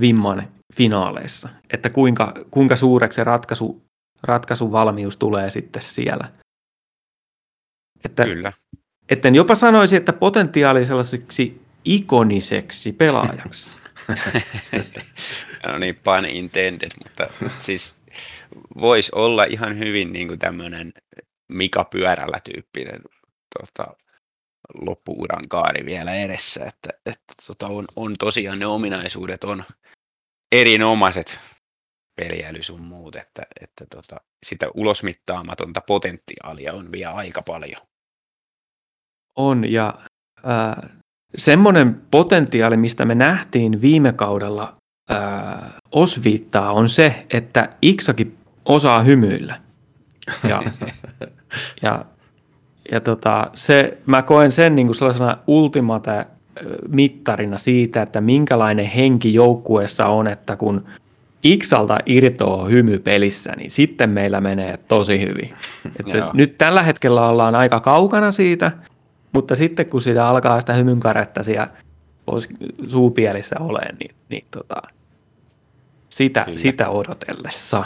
vimman finaaleissa, että kuinka, kuinka suureksi se ratkaisu, ratkaisuvalmius tulee sitten siellä. Että, Kyllä. Etten jopa sanoisi, että potentiaaliseksi ikoniseksi pelaajaksi. No niin, pun intended, mutta siis voisi olla ihan hyvin niin kuin tämmöinen Mika Pyörälä tyyppinen tota, loppuuran kaari vielä edessä, että, että tota, on, on tosiaan ne ominaisuudet on erinomaiset peliäly sun muut, että, että tota, sitä ulosmittaamatonta potentiaalia on vielä aika paljon. On, ja äh, semmoinen potentiaali, mistä me nähtiin viime kaudella äh, osviittaa, on se, että Iksakin osaa hymyillä. Ja, ja, ja, ja tota, se, mä koen sen niin kuin sellaisena ultimate mittarina siitä, että minkälainen henki joukkueessa on, että kun Iksalta irtoaa hymy pelissä, niin sitten meillä menee tosi hyvin. Että nyt tällä hetkellä ollaan aika kaukana siitä, mutta sitten kun sitä alkaa sitä hymynkaretta siellä suupielissä oleen, niin, niin tota, sitä, sitä odotellessa.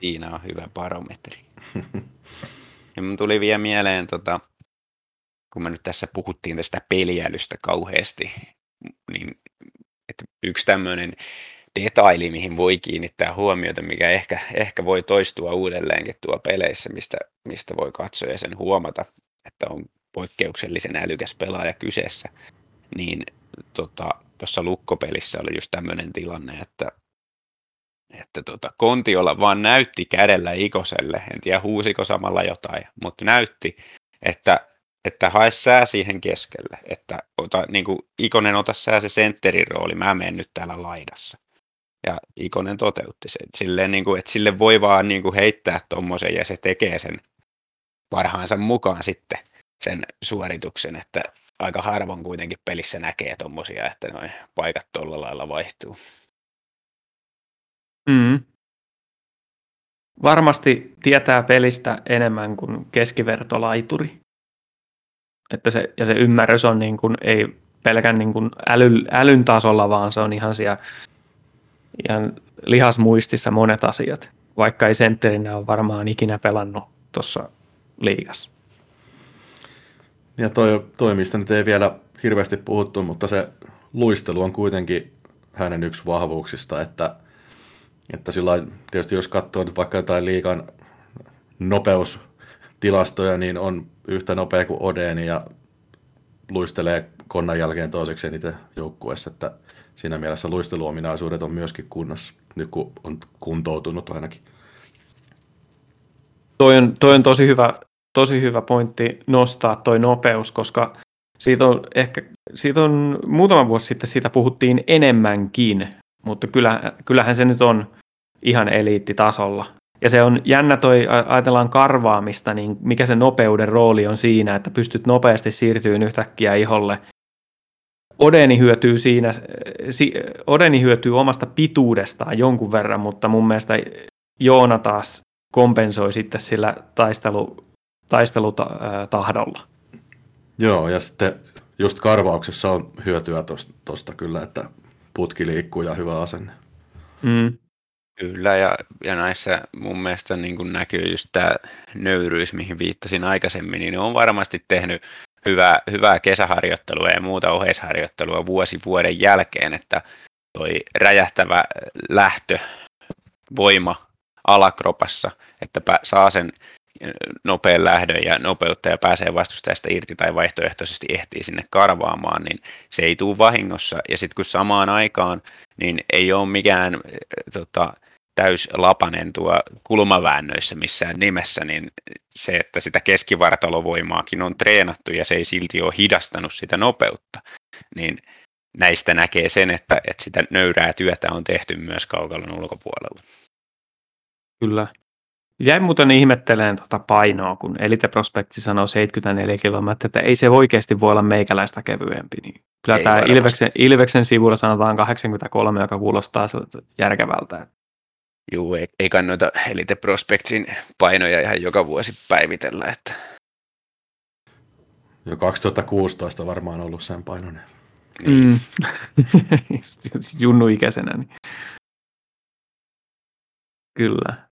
Siinä on hyvä barometri. Ja mun tuli vielä mieleen tota kun me nyt tässä puhuttiin tästä peliälystä kauheasti, niin että yksi tämmöinen detaili, mihin voi kiinnittää huomiota, mikä ehkä, ehkä voi toistua uudelleenkin tuo peleissä, mistä, mistä voi katsoa ja sen huomata, että on poikkeuksellisen älykäs pelaaja kyseessä, niin tuossa tota, Lukko-pelissä oli just tämmöinen tilanne, että että tuota, Kontiola vaan näytti kädellä Ikoselle, en tiedä huusiko samalla jotain, mutta näytti, että, että hae sää siihen keskelle, että ota, niin kuin Ikonen ota sää se sentterin rooli, mä menen nyt täällä laidassa. Ja Ikonen toteutti sen, silleen, niin kuin, että sille voi vaan niin kuin heittää tommosen ja se tekee sen parhaansa mukaan sitten sen suorituksen, että aika harvoin kuitenkin pelissä näkee tommosia, että noi paikat tolla lailla vaihtuu. Mm. Varmasti tietää pelistä enemmän kuin keskivertolaituri. Että se, ja se ymmärrys on niin kuin, ei pelkän niin kuin äly, älyn tasolla, vaan se on ihan siellä ihan lihasmuistissa monet asiat. Vaikka ei sentterinä ole varmaan ikinä pelannut tuossa liigassa. Ja toi, toi, mistä nyt ei vielä hirveästi puhuttu, mutta se luistelu on kuitenkin hänen yksi vahvuuksista, että Että sillain, tietysti jos katsoo nyt vaikka jotain liigan nopeustilastoja, niin on yhtä nopea kuin Odeni ja luistelee konnan jälkeen toiseksi eniten joukkueessa. Että siinä mielessä luisteluominaisuudet on myöskin kunnossa, nyt kun on kuntoutunut ainakin. Toi on, toi on tosi hyvä, tosi hyvä pointti nostaa toi nopeus, koska siitä on, ehkä, siitä on muutama vuosi sitten siitä puhuttiin enemmänkin. Mutta kyllähän se nyt on ihan eliittitasolla. Ja se on jännä toi, ajatellaan karvaamista, niin mikä se nopeuden rooli on siinä, että pystyt nopeasti siirtyyn yhtäkkiä iholle. Odeni hyötyy, siinä, Odeni hyötyy omasta pituudestaan jonkun verran, mutta mun mielestä Joona taas kompensoi sitten sillä taistelu, taistelutahdolla. Joo, ja sitten just karvauksessa on hyötyä tuosta kyllä, että putki liikkuu ja hyvä asenne. Mm. Kyllä, ja, ja näissä mun mielestä niin kun näkyy just tämä nöyryys, mihin viittasin aikaisemmin, niin ne on varmasti tehnyt hyvää, hyvää kesäharjoittelua ja muuta oheisharjoittelua vuosi vuoden jälkeen, että toi räjähtävä lähtö, voima alakropassa, että saa sen nopean lähdön ja nopeutta ja pääsee vastustajasta irti tai vaihtoehtoisesti ehtii sinne karvaamaan, niin se ei tule vahingossa. Ja sitten kun samaan aikaan, niin ei ole mikään tota, täyslapanen tuo kulmaväännöissä missään nimessä, niin se, että sitä keskivartalovoimaakin on treenattu ja se ei silti ole hidastanut sitä nopeutta, niin näistä näkee sen, että, että sitä nöyrää työtä on tehty myös kaukalon ulkopuolella. Kyllä. Jäin muuten ihmetteleen tuota painoa, kun Elite-prospekti sanoo seitsemänkymmentäneljä kilometriä, että ei se oikeasti voi olla meikäläistä kevyempi. Niin kyllä ei tämä Ilveksen, Ilveksen sivulla sanotaan kahdeksankymmentäkolme, joka kuulostaa järkevältä. Juu, ei, ei kannata Elite-prospektin painoja ihan joka vuosi päivitellä. Että... Jo kaksituhattakuusitoista varmaan ollut sen painoinen. Mm. Junnu ikäisenä. Niin. Kyllä.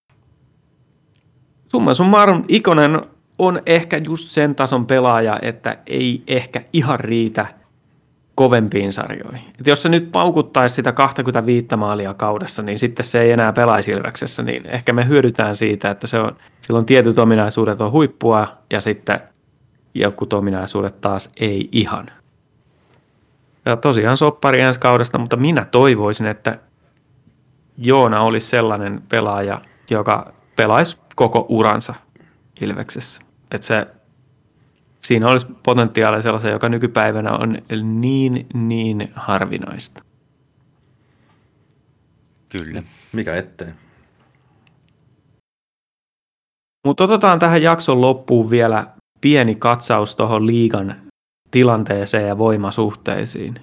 Summa summarum, Ikonen on ehkä just sen tason pelaaja, että ei ehkä ihan riitä kovempiin sarjoihin. Et jos se nyt paukuttaisi sitä kaksikymmentäviisi maalia kaudessa, niin sitten se ei enää pelaisi Ilveksessä, niin ehkä me hyödytään siitä, että se on, silloin tietyt ominaisuudet on huippua ja sitten jotkut ominaisuudet taas ei ihan. Ja tosiaan soppari ensi kaudesta, mutta minä toivoisin, että Joona olisi sellainen pelaaja, joka pelaisi koko uransa Ilveksessä. Että se, siinä olisi potentiaalia sellaisen, joka nykypäivänä on niin, niin harvinaista. Kyllä. Mikä ettei. Mutta otetaan tähän jakson loppuun vielä pieni katsaus tuohon liigan tilanteeseen ja voimasuhteisiin.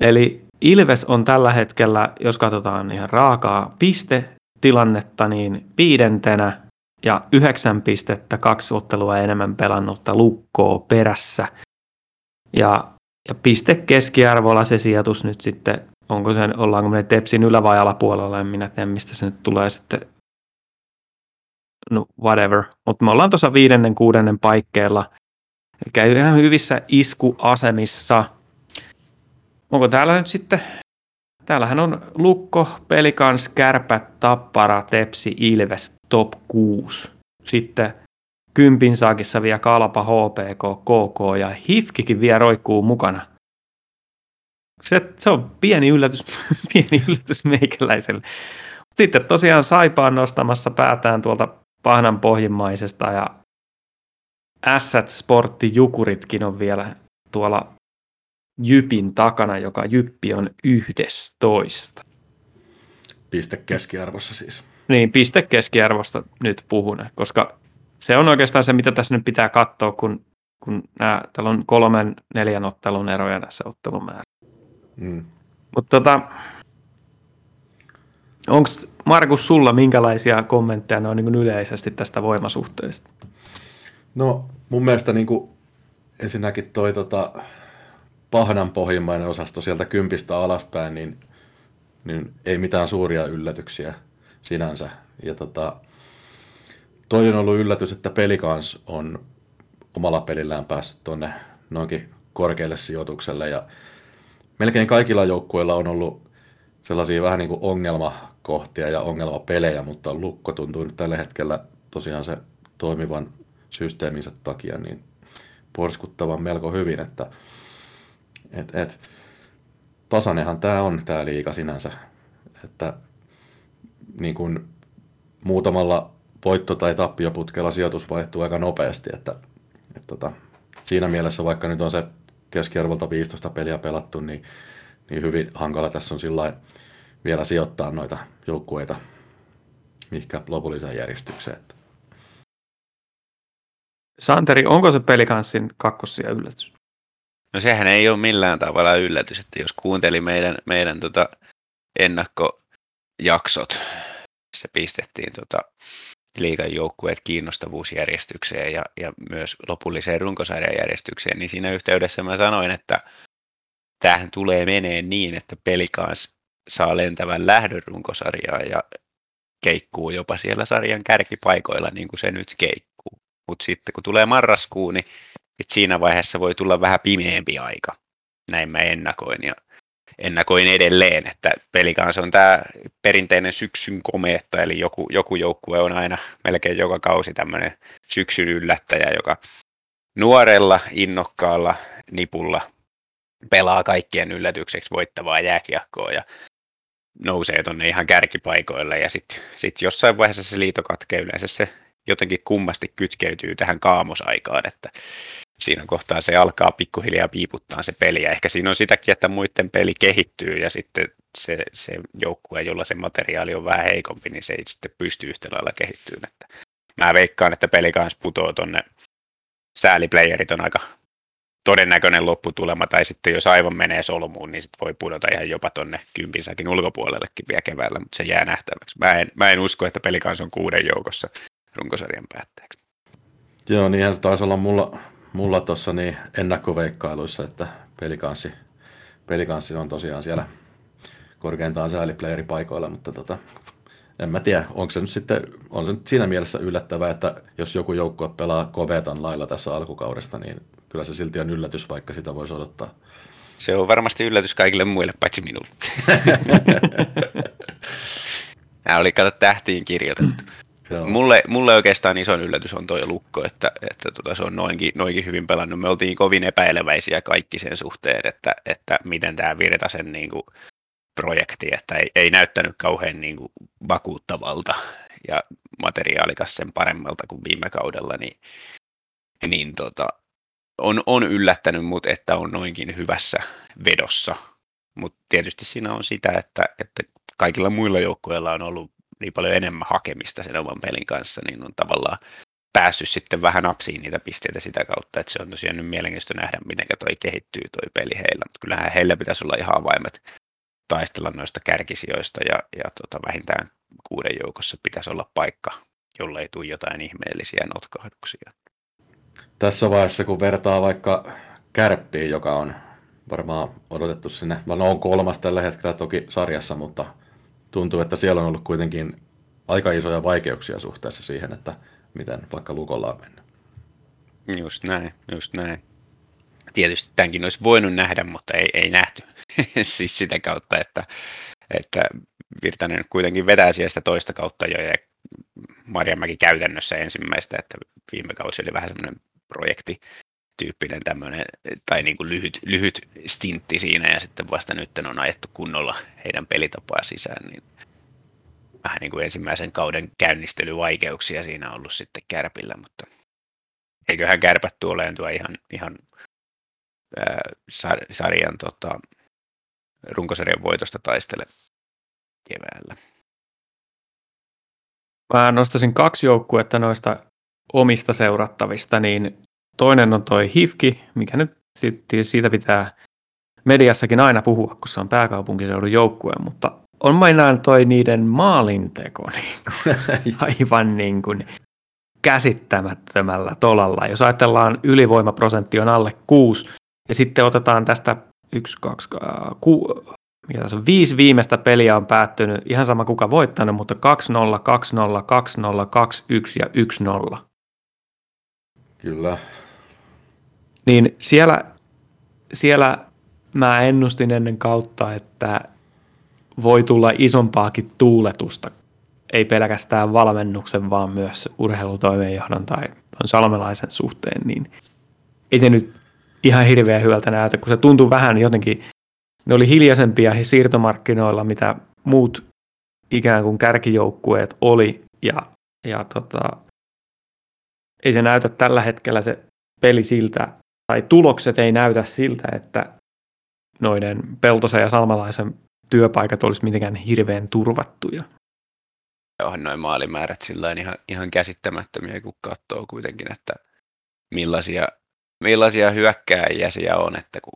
Eli Ilves on tällä hetkellä, jos katsotaan ihan raakaa piste, tilannetta niin viidentenä ja yhdeksän pistettä kaksi ottelua enemmän pelannutta Lukkoa perässä. Ja, ja piste keskiarvolla se sijoitus nyt sitten, onko sen, ollaanko me Tepsin ylä- vai alapuolella, en minä tiedä mistä se nyt tulee sitten, no whatever. Mutta me ollaan tuossa viidennen, kuudennen paikkeilla, eli ihan hyvissä iskuasemissa. Onko täällä nyt sitten... Täällähän on Lukko, Pelicans, Kärpät, Tappara, Tepsi, Ilves, top kuusi. Sitten kympin saakissa vielä Kalpa, H P K, K K ja H I F K:kin vielä roikkuu mukana. Se, se on pieni yllätys, pieni yllätys meikäläiselle. Sitten tosiaan Saipa on nostamassa päätään tuolta pahnan pohjimmaisesta ja Ässät, Sport Jukuritkin on vielä tuolla Jypin takana, joka Jyppi on yksitoista. Piste keskiarvossa siis. Niin, piste keskiarvosta nyt puhun, koska se on oikeastaan se, mitä tässä nyt pitää katsoa, kun, kun nää, täällä on kolmen, neljän ottelun eroja tässä ottelumäärässä. Mm. Mutta tota, onko Markus sulla minkälaisia kommentteja ne on niin kuin yleisesti tästä voimasuhteesta? No mun mielestä niin kuin ensinnäkin toi tota, pahnan pohjimmainen osasto sieltä kympistä alaspäin, niin, niin ei mitään suuria yllätyksiä sinänsä. Ja tota, toi on ollut yllätys, että Pelicans on omalla pelillään päässyt tuonne noinkin korkealle sijoitukselle. Ja melkein kaikilla joukkueilla on ollut sellaisia vähän niin kuin ongelmakohtia ja ongelmapelejä, mutta Lukko tuntuu nyt tällä hetkellä tosiaan se toimivan systeeminsä takia niin porskuttavan melko hyvin, että et, et, tasainenhan tämä on tämä liiga sinänsä, että niin kun muutamalla voitto- tai tappioputkella sijoitus vaihtuu aika nopeasti, että et, tota, siinä mielessä vaikka nyt on se keskiarvolta viisitoista peliä pelattu, niin, niin hyvin hankala tässä on sillain vielä sijoittaa noita joukkueita mihinkä lopulliseen järjestykseen. Santeri, onko se Pelicansin kakkosia yllätys? No sehän ei ole millään tavalla yllätys, että jos kuunteli meidän, meidän tota ennakkojaksot, se pistettiin tota liigan joukkueet kiinnostavuusjärjestykseen ja, ja myös lopulliseen runkosarjan järjestykseen, niin siinä yhteydessä mä sanoin, että tämähän tulee menee niin, että Pelicans saa lentävän lähdön runkosarjaan ja keikkuu jopa siellä sarjan kärkipaikoilla niin kuin se nyt keikkuu. Mutta sitten kun tulee marraskuun, niin siinä vaiheessa voi tulla vähän pimeämpi aika. Näin mä ennakoin ja ennakoin edelleen, että Pelicans on tämä perinteinen syksyn komeetta, eli joku, joku joukkue on aina melkein joka kausi tämmöinen syksyn yllättäjä, joka nuorella, innokkaalla nipulla pelaa kaikkien yllätykseksi voittavaa jääkiekkoa ja nousee tuonne ihan kärkipaikoille ja sitten sit jossain vaiheessa se liitokatke yleensä se jotenkin kummasti kytkeytyy tähän kaamosaikaan, että siinä kohtaa se alkaa pikkuhiljaa piiputtaa se peli ja ehkä siinä on sitäkin, että muiden peli kehittyy ja sitten se, se joukkue, jolla se materiaali on vähän heikompi, niin se ei sitten pysty yhtä lailla kehittyyn. Että mä veikkaan, että peli kanssa putoaa tuonne, sääliplayerit on aika todennäköinen lopputulema tai sitten jos aivan menee solmuun, niin sitten voi pudota ihan jopa tuonne kympinsäkin ulkopuolellekin vielä keväällä, mutta se jää nähtäväksi. Mä en, mä en usko, että peli kanssa on kuuden joukossa runkosarjan päätteeksi. Joo, niinhän se taisi olla mulla, mulla tuossa niin ennakkoveikkailuissa, että pelikanssi, pelikanssi on tosiaan siellä korkeintaan sääliplayeripaikoilla, mutta tota, en mä tiedä, onko se nyt sitten, on se nyt siinä mielessä yllättävää, että jos joku joukkue pelaa kovetan lailla tässä alkukaudesta, niin kyllä se silti on yllätys, vaikka sitä voisi odottaa. Se on varmasti yllätys kaikille muille, paitsi minulle. Nämä oli kato tähtiin kirjoitettu. Mulle, mulle oikeastaan iso yllätys on toi Lukko, että, että tota, se on noinkin, noinkin hyvin pelannut. Me oltiin kovin epäileväisiä kaikki sen suhteen, että, että miten tämä Virtasen niin kuin, projekti, että ei, ei näyttänyt kauhean niin kuin, vakuuttavalta ja materiaalikas sen paremmalta kuin viime kaudella, niin, niin tota, on, on yllättänyt mut, että on noinkin hyvässä vedossa. Mutta tietysti siinä on sitä, että, että kaikilla muilla joukkueilla on ollut niin paljon enemmän hakemista sen oman pelin kanssa, niin on tavallaan päässyt sitten vähän napsiin niitä pisteitä sitä kautta, että se on tosiaan nyt mielenkiintoista nähdä, miten toi kehittyy toi peli heillä, mutta kyllähän heillä pitäisi olla ihan avaimet taistella noista kärkisijoista ja, ja tota, vähintään kuuden joukossa pitäisi olla paikka, jolla ei tule jotain ihmeellisiä notkahduksia. Tässä vaiheessa, kun vertaa vaikka Kärppiin, joka on varmaan odotettu sinne, no on kolmas tällä hetkellä toki sarjassa, mutta tuntuu, että siellä on ollut kuitenkin aika isoja vaikeuksia suhteessa siihen, että miten vaikka Lukolla on mennyt. Just näin, just näin. Tietysti tämänkin olisi voinut nähdä, mutta ei, ei nähty. Siis sitä kautta, että, että Virtanen kuitenkin vetää sieltä toista kautta jo ja Marjamäki käytännössä ensimmäistä, että viime kausi oli vähän semmoinen projekti. Tyyppinen tämmöinen, tai niin kuin lyhyt, lyhyt stintti siinä, ja sitten vasta nyt on ajettu kunnolla heidän pelitapaa sisään, niin vähän niin kuin ensimmäisen kauden käynnistelyvaikeuksia siinä on ollut sitten Kärpillä, mutta eiköhän Kärpät tuo lentua ihan, ihan ää, sarjan tota, runkosarjan voitosta taistele keväällä. Mä nostaisin kaksi joukkuetta noista omista seurattavista, niin toinen on toi H I F K, mikä nyt siitä pitää mediassakin aina puhua, kun se on pääkaupunkiseudun joukkue, mutta on mainaan toi niiden maalinteko niin kuin, aivan niin kuin käsittämättömällä tolalla. Jos ajatellaan ylivoimaprosentti on alle kuusi, ja sitten otetaan tästä yksi, kaksi, ku, mikä tässä on, viisi viimeistä peliä on päättynyt, ihan sama kuka voittanut, mutta kaksi nolla, kaksi nolla, kaksi nolla, kaksi yksi ja yksi nolla. Kyllä. Niin siellä, siellä mä ennustin ennen kautta, että voi tulla isompaakin tuuletusta, ei pelkästään valmennuksen, vaan myös urheilutoimeenjohdon tai Salmelaisen suhteen, niin ei se nyt ihan hirveän hyvältä näytä, kun se tuntui vähän jotenkin, ne oli hiljaisempia siirtomarkkinoilla, mitä muut ikään kuin kärkijoukkueet oli, ja, ja tota, ei se näytä tällä hetkellä se peli siltä, tai tulokset ei näytä siltä, että noiden Peltosen ja Salmelaisen työpaikat olisi mitenkään hirveän turvattuja. Onhan noin maalimäärät sillain ihan, ihan käsittämättömiä, kun katsoo kuitenkin, että millaisia, millaisia hyökkääjiä siellä on, että kun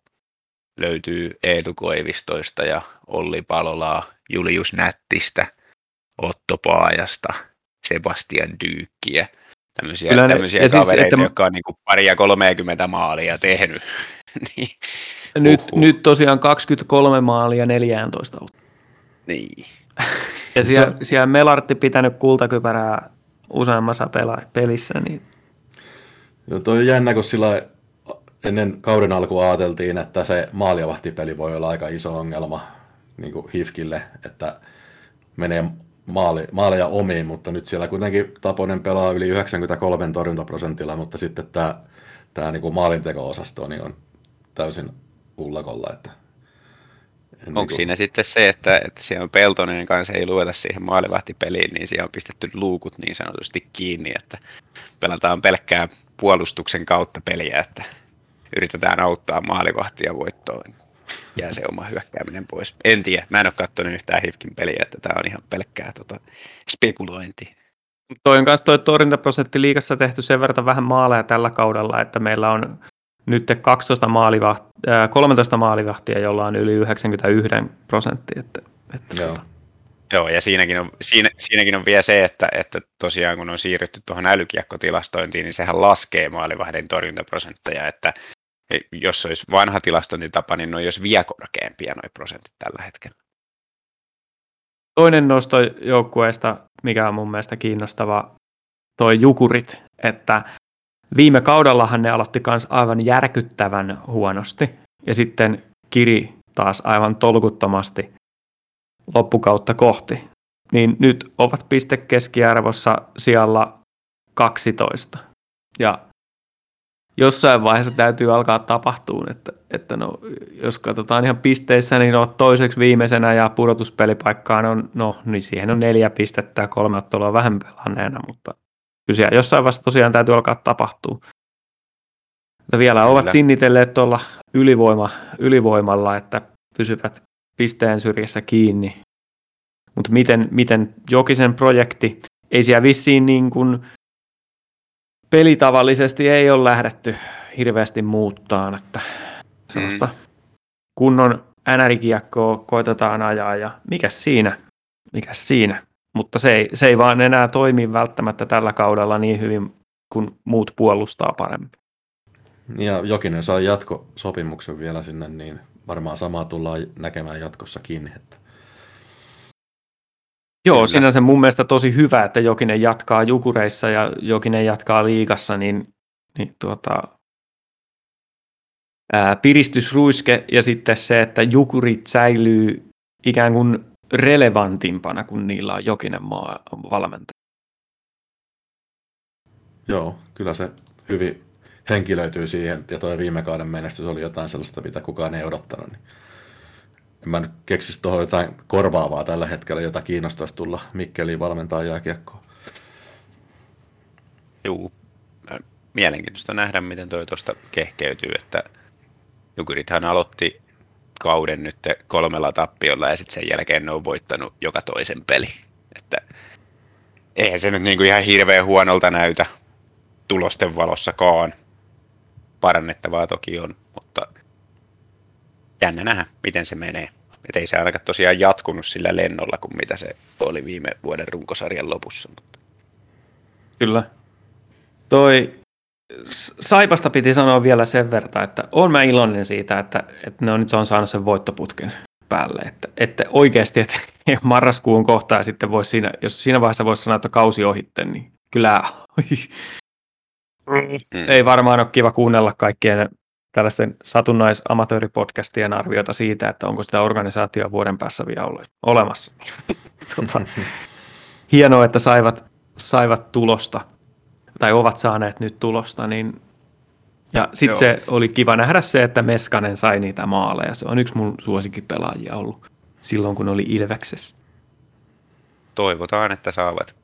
löytyy Eetu Koivistoista ja Olli Palolaa, Julius Nättistä, Otto Paajasta, Sebastian Dyykkiä, tämmöisiä, tämmöisiä ne, kavereita, siis, että... jotka on niin paria kolmekymmentä maalia tehnyt. niin. Nyt, nyt tosiaan kaksikymmentäkolme maalia neljätoista ottelua. Niin. Ja siellä, siellä Melartti pitänyt kultakypärää useammassa pelissä. Niin... Joo, toi on jännä, kun sillä ennen kauden alkua ajateltiin, että se maalivahtipeli voi olla aika iso ongelma niin kuin H I F K:lle, että menee maali, maaleja omiin, mutta nyt siellä kuitenkin Taponen pelaa yli yhdeksänkymmentäkolme torjuntaprosentilla, mutta sitten tämä, tämä niin kuin maalinteko-osasto niin on täysin ullakolla, että onko niin kuin... siinä sitten se, että, että siellä on Peltonen kanssa ei lueta siihen maalivahtipeliin, niin siellä on pistetty luukut niin sanotusti kiinni, että pelataan pelkkää puolustuksen kautta peliä, että yritetään auttaa maalivahtia voittoon, jää se oma hyökkääminen pois. En tiedä, mä en ole katsonut yhtään H I F K:n peliä, että tämä on ihan pelkkää tota, spekulointia. Toi on kanssa toi torjuntaprosentti liigassa tehty sen verran vähän maaleja tällä kaudella, että meillä on nyt kolmetoista maalivahtia, jolla on yli yhdeksänkymmentäyksi prosenttia. Että, että Joo. Joo, ja siinäkin on, siinä, siinäkin on vielä se, että, että tosiaan kun on siirrytty tuohon älykiekkotilastointiin, niin sehän laskee maalivahden torjuntaprosentteja, että jos olisi vanha tilastointitapa, niin ne olisi vielä korkeampia nuo prosentit tällä hetkellä. Toinen nosto joukkueesta, mikä on mun mielestä kiinnostava, toi Jukurit, että viime kaudellahan ne aloitti myös aivan järkyttävän huonosti, ja sitten kiri taas aivan tolkuttomasti loppukautta kohti. Niin nyt ovat pistekeskiarvossa sijalla kaksitoista. Ja jossain vaiheessa täytyy alkaa tapahtua, että, että no, jos katsotaan ihan pisteissä, niin ovat toiseksi viimeisenä, ja pudotuspelipaikkaan on, no niin siihen on neljä pistettä ja kolme ottelua vähän pelanneena, mutta... Kyllä jossain vaiheessa tosiaan täytyy alkaa tapahtua. Mutta vielä Kyllä. ovat sinnitelleet tuolla ylivoima, ylivoimalla, että pysyvät pisteen syrjässä kiinni. Mutta miten, miten Jokisen projekti, ei siellä vissiin niin kuin pelitavallisesti ei ole lähdetty hirveästi muuttaan, että sellaista mm. kunnon N R-kiekkoa koitetaan ajaa ja mikäs siinä, mikäs siinä. Mutta se ei, se ei vaan enää toimi välttämättä tällä kaudella niin hyvin, kun muut puolustaa paremmin. Ja Jokinen saa jatkosopimuksen vielä sinne, niin varmaan samaa tullaan näkemään jatkossakin. Että... Joo, sinänsä mun mielestä tosi hyvä, että Jokinen jatkaa Jukureissa ja Jokinen jatkaa Liigassa, niin, niin tuota, ää, piristysruiske ja sitten se, että Jukurit säilyy ikään kuin relevantimpana, kun niillä on Jokinen maa valmentaja. Joo, kyllä se hyvin henki löytyy siihen, ja tuo viime kauden menestys oli jotain sellaista, mitä kukaan ei odottanut. Niin en mä nyt keksisi tuohon jotain korvaavaa tällä hetkellä, jota kiinnostaisi tulla Mikkeliin valmentaa jääkiekkoa. Joo, mielenkiintoista nähdä, miten toi tuosta kehkeytyy, että Jukurithan aloitti kauden nyt kolmella tappiolla ja sitten sen jälkeen ne on voittanut joka toisen peli. Että eihän se nyt niinku ihan hirveän huonolta näytä tulosten valossakaan. Parannettavaa toki on, mutta jännä nähdä, miten se menee. Et ei se ainakaan tosiaan jatkunut sillä lennolla kuin mitä se oli viime vuoden runkosarjan lopussa. Mutta. Kyllä. Toi Saipasta piti sanoa vielä sen verran, että olen mä iloinen siitä, että, että ne on nyt on saanut sen voittoputken päälle. Että, että oikeasti, että marraskuun kohtaa sitten voisi siinä, jos siinä vaiheessa voisi sanoa, että kausi ohitte, niin kyllä mm. ei varmaan ole kiva kuunnella kaikkien tällaisten satunnais-amatööripodcastien arviota siitä, että onko sitä organisaatioa vuoden päässä vielä olemassa. Tota, hienoa, että saivat, saivat tulosta. Tai ovat saaneet nyt tulosta, niin ja sitten se oli kiva nähdä se, että Meskanen sai niitä maaleja. Se on yksi mun suosikkipelaajia ollut silloin, kun oli Ilveksessä. Toivotaan, että saavat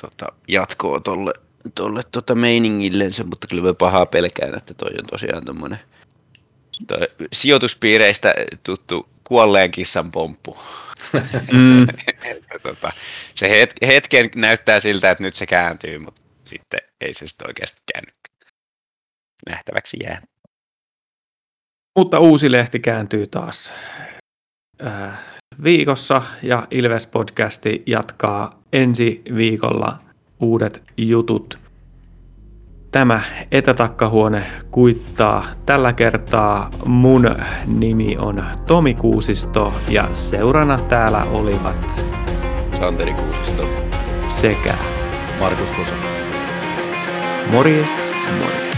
tuota, jatkoa tolle, tolle tuota meiningillensä, mutta kyllä pahaa pelkään, että toi on tosiaan tommonen toi sijoituspiireistä tuttu kuolleen kissan pomppu. Mm. tota, se het, hetken näyttää siltä, että nyt se kääntyy, mutta sitten ei se sitten oikeasti käänny. Nähtäväksi jää. Mutta uusi lehti kääntyy taas äh, viikossa ja Ilves-podcasti jatkaa ensi viikolla uudet jutut. Tämä etätakkahuone kuittaa tällä kertaa. Mun nimi on Tomi Kuusisto ja seurana täällä olivat Santeri Kuusisto sekä Markus Kosonen. Morjes, morjes.